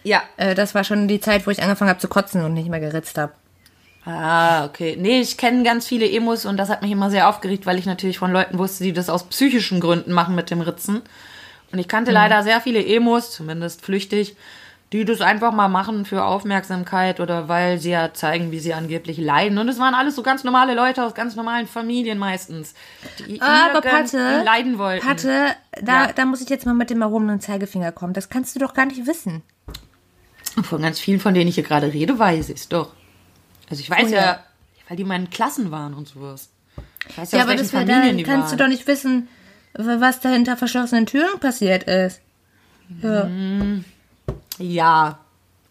Ja. Äh, das war schon die Zeit, wo ich angefangen habe zu kotzen und nicht mehr geritzt habe. Ah, okay. Nee, ich kenne ganz viele Emos und das hat mich immer sehr aufgeregt, weil ich natürlich von Leuten wusste, die das aus psychischen Gründen machen mit dem Ritzen. Und ich kannte mhm. leider sehr viele Emos, zumindest flüchtig, die das einfach mal machen für Aufmerksamkeit oder weil sie ja zeigen, wie sie angeblich leiden. Und es waren alles so ganz normale Leute aus ganz normalen Familien meistens, die aber Patte, leiden wollten. Patte, da, ja. da muss ich jetzt mal mit dem erhobenen Zeigefinger kommen. Das kannst du doch gar nicht wissen. Von ganz vielen, von denen ich hier gerade rede, weiß ich es doch. Also ich weiß oh, ja. ja, weil die in meinen Klassen waren und sowas. Ich weiß ja, ja aus aber welchen das Familien die kannst waren. Du doch nicht wissen, was da hinter verschlossenen Türen passiert ist. Ja. Mhm. Ja,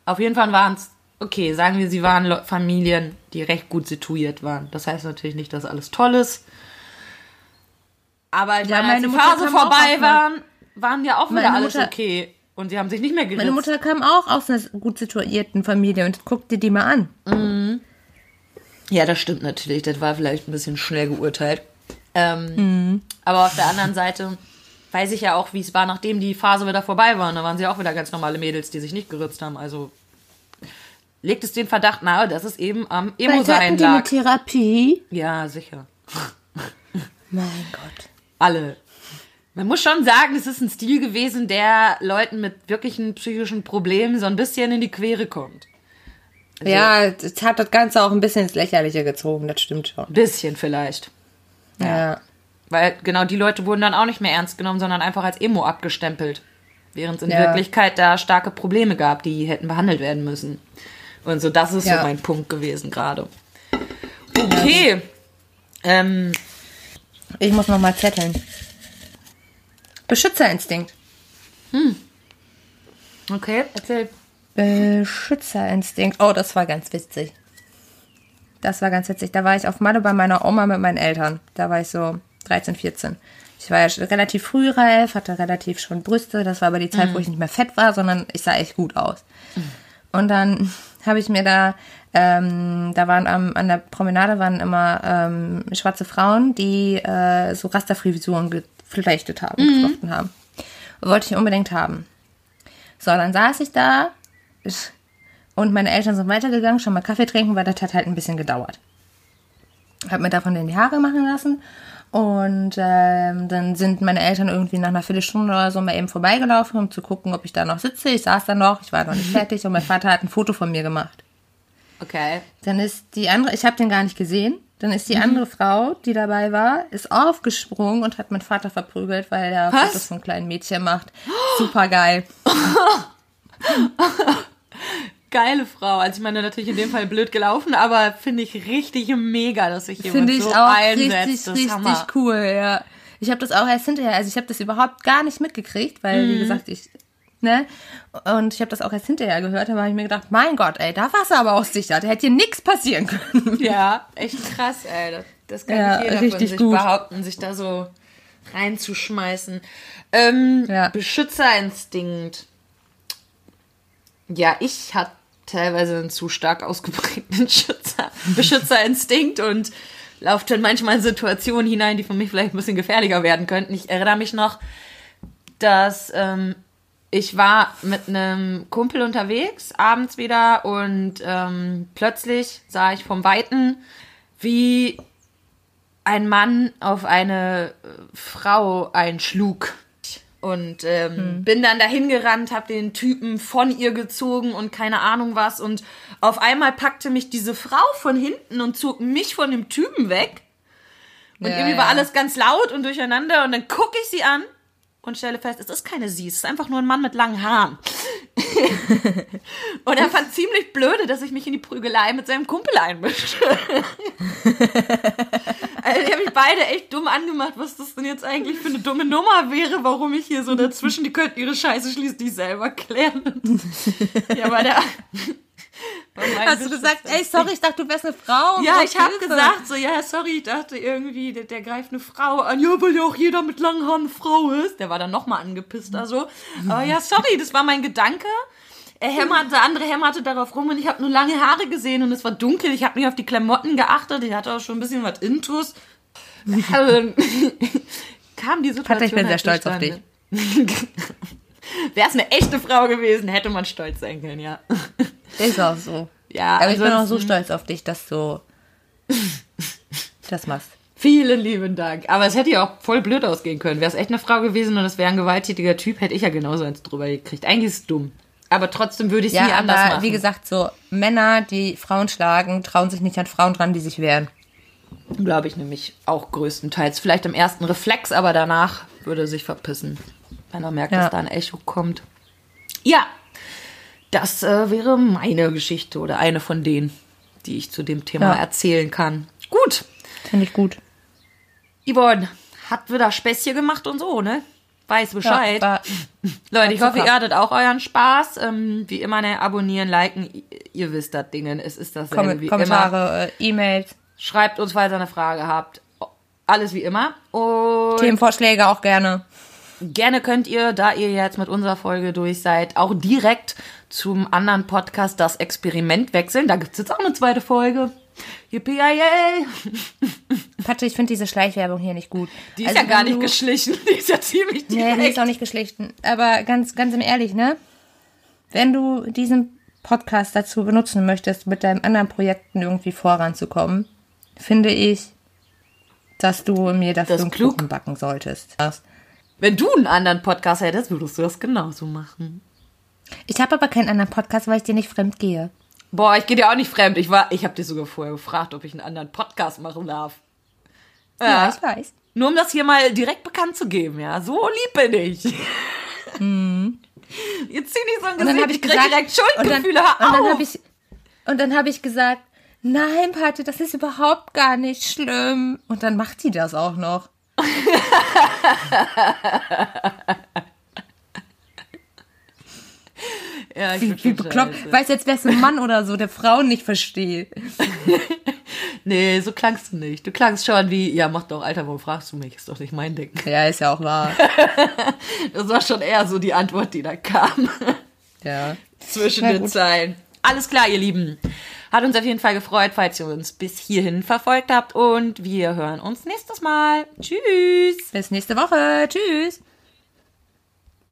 auf jeden Fall waren es, okay, sagen wir, sie waren Le- Familien, die recht gut situiert waren. Das heißt natürlich nicht, dass alles toll ist. Aber ich ja, meine, als die Mutter Phase vorbei waren, waren ja auch wieder meine alles Mutter, okay. Und sie haben sich nicht mehr geritzt. Meine Mutter kam auch aus einer gut situierten Familie und guckte die mal an. Mhm. Ja, das stimmt natürlich. Das war vielleicht ein bisschen schnell geurteilt. Ähm, mhm. Aber auf der anderen Seite... weiß ich ja auch, wie es war, nachdem die Phase wieder vorbei war. Da waren sie auch wieder ganz normale Mädels, die sich nicht geritzt haben. Also legt es den Verdacht nahe, dass es eben am Emo-Sein lag. Hatten die eine Therapie? Ja, sicher. Mein Gott. Alle. Man muss schon sagen, es ist ein Stil gewesen, der Leuten mit wirklichen psychischen Problemen so ein bisschen in die Quere kommt. Also ja, es hat das Ganze auch ein bisschen ins Lächerliche gezogen, das stimmt schon. Ein bisschen vielleicht. Ja. ja. Weil genau die Leute wurden dann auch nicht mehr ernst genommen, sondern einfach als Emo abgestempelt. Während es in ja. Wirklichkeit da starke Probleme gab, die hätten behandelt werden müssen. Und so, das ist ja. so mein Punkt gewesen gerade. Okay. Ja. Ähm, ich muss nochmal zetteln. Beschützerinstinkt. Hm. Okay, erzähl. Beschützerinstinkt. Oh, das war ganz witzig. Das war ganz witzig. Da war ich auf Malle bei meiner Oma mit meinen Eltern. Da war ich so... dreizehn, vierzehn. Ich war ja relativ frühreif, hatte relativ schon Brüste. Das war aber die Zeit, mhm. wo ich nicht mehr fett war, sondern ich sah echt gut aus. Mhm. Und dann habe ich mir da, ähm, da waren am, an der Promenade waren immer ähm, schwarze Frauen, die äh, so Rasterfrisuren geflechtet haben, mhm. geflochten haben. Wollte ich unbedingt haben. So, dann saß ich da und meine Eltern sind weitergegangen, schon mal Kaffee trinken, weil das hat halt ein bisschen gedauert. Hab mir davon dann die Haare machen lassen. Und ähm, dann sind meine Eltern irgendwie nach einer Viertelstunde oder so mal eben vorbeigelaufen, um zu gucken, ob ich da noch sitze. Ich saß da noch, ich war noch nicht fertig und mein Vater hat ein Foto von mir gemacht. Okay. Dann ist die andere, ich habe den gar nicht gesehen, dann ist die mhm. andere Frau, die dabei war, ist aufgesprungen und hat meinen Vater verprügelt, weil er Was? Fotos von kleinen Mädchen macht. Super geil. Geile Frau. Also ich meine, natürlich in dem Fall blöd gelaufen, aber finde ich richtig mega, dass sich jemand so einsetzt. Finde ich auch richtig, richtig cool, ja. Ich habe das auch erst hinterher, also ich habe das überhaupt gar nicht mitgekriegt, weil, mhm. wie gesagt, ich, ne, und ich habe das auch erst hinterher gehört, da habe ich mir gedacht, mein Gott, ey, da war's aber auch sicher, da hätte hier nichts passieren können. Ja, echt krass, ey, das, das kann ja, nicht jeder richtig von sich gut. behaupten, sich da so reinzuschmeißen. Ähm, ja. Beschützerinstinkt. Ja, ich hatte teilweise einen zu stark ausgeprägten Schützer, Beschützerinstinkt und lauft dann manchmal in Situationen hinein, die für mich vielleicht ein bisschen gefährlicher werden könnten. Ich erinnere mich noch, dass ähm, ich war mit einem Kumpel unterwegs, abends wieder, und ähm, plötzlich sah ich vom Weiten, wie ein Mann auf eine Frau einschlug. Und ähm, hm. bin dann dahin gerannt, hab den Typen von ihr gezogen und keine Ahnung was. Und auf einmal packte mich diese Frau von hinten und zog mich von dem Typen weg. Und ja, irgendwie ja. war alles ganz laut und durcheinander. Und dann gucke ich sie an und stelle fest, es ist keine sie, es ist einfach nur ein Mann mit langen Haaren. Und er fand ziemlich blöde, dass ich mich in die Prügelei mit seinem Kumpel einmischte. Also die haben mich beide echt dumm angemacht, was das denn jetzt eigentlich für eine dumme Nummer wäre, warum ich hier so dazwischen, die könnten ihre Scheiße schließlich selber klären. Ja, aber der... Hast du gesagt, ey, sorry, ich dachte, du wärst eine Frau? Ja, ich habe gesagt, so, ja, sorry, ich dachte irgendwie, der, der greift eine Frau an. Ja, weil ja auch jeder mit langen Haaren eine Frau ist. Der war dann nochmal angepisst, also. Aber ja, sorry, das war mein Gedanke. Er hämmerte, der andere hämmerte darauf rum und ich habe nur lange Haare gesehen und es war dunkel. Ich habe nicht auf die Klamotten geachtet. Ich hatte auch schon ein bisschen was Intus. Kam die Situation. Patrick, ich bin halt sehr stolz auf dich. Wäre es eine echte Frau gewesen, hätte man stolz sein können, ja. Ist auch so. Ja, aber ich bin auch so stolz auf dich, dass du das machst. Vielen lieben Dank. Aber es hätte ja auch voll blöd ausgehen können. Wäre es echt eine Frau gewesen und es wäre ein gewalttätiger Typ, hätte ich ja genauso eins drüber gekriegt. Eigentlich ist es dumm. Aber trotzdem würde ich es ja, nie anders machen. Ja, wie gesagt, so Männer, die Frauen schlagen, trauen sich nicht an Frauen dran, die sich wehren. Glaube ich nämlich auch größtenteils. Vielleicht im ersten Reflex, aber danach würde sich verpissen, wenn er merkt, ja. dass da ein Echo kommt. Ja, das äh, wäre meine Geschichte oder eine von denen, die ich zu dem Thema ja. erzählen kann. Gut. Finde ich gut. Yvonne, hat wieder Späßchen gemacht und so, ne? Weiß Bescheid. Ja, Leute, ich hoffe, ihr hattet auch euren Spaß. Ähm, wie immer, ne, abonnieren, liken. I- ihr wisst das Ding, es ist das Kom- wie Kommentare, immer. Äh, E-Mails. Schreibt uns, falls ihr eine Frage habt. Alles wie immer. Und Themenvorschläge auch gerne. Gerne könnt ihr, da ihr jetzt mit unserer Folge durch seid, auch direkt zum anderen Podcast Das Experiment wechseln. Da gibt es jetzt auch eine zweite Folge. Yippie, yay. Patrick, ich finde diese Schleichwerbung hier nicht gut. Die ist also ja gar nicht geschlichen. Die ist ja ziemlich direkt. Nee, die ist auch nicht geschlichen. Aber ganz, ganz im Ehrlich, ne? Wenn du diesen Podcast dazu benutzen möchtest, mit deinen anderen Projekten irgendwie voranzukommen, finde ich, dass du mir dafür einen Kuchen backen solltest. Wenn du einen anderen Podcast hättest, würdest du das genauso machen. Ich habe aber keinen anderen Podcast, weil ich dir nicht fremd gehe. Boah, ich gehe dir auch nicht fremd. Ich war, ich habe dir sogar vorher gefragt, ob ich einen anderen Podcast machen darf. Ja, ja, ich weiß. Nur um das hier mal direkt bekannt zu geben, ja. So lieb bin ich. Mm. Jetzt zieh nicht so ein Gesicht, dann hab ich, ich krieg gesagt, direkt Schuldgefühle und dann, auf. Und dann habe ich, und dann habe ich gesagt, nein, Pate, das ist überhaupt gar nicht schlimm. Und dann macht die das auch noch. Ja, ich wie, wie bekloppt. Scheiße. Weiß jetzt, wer ist ein Mann oder so, der Frauen nicht versteht. Nee, so klangst du nicht. Du klangst schon wie, ja, mach doch, Alter, warum fragst du mich? Ist doch nicht mein Ding. Ja, ist ja auch wahr. Das war schon eher so die Antwort, die da kam. Ja. Zwischen den Zeilen. Alles klar, ihr Lieben. Hat uns auf jeden Fall gefreut, falls ihr uns bis hierhin verfolgt habt. Und wir hören uns nächstes Mal. Tschüss. Bis nächste Woche. Tschüss.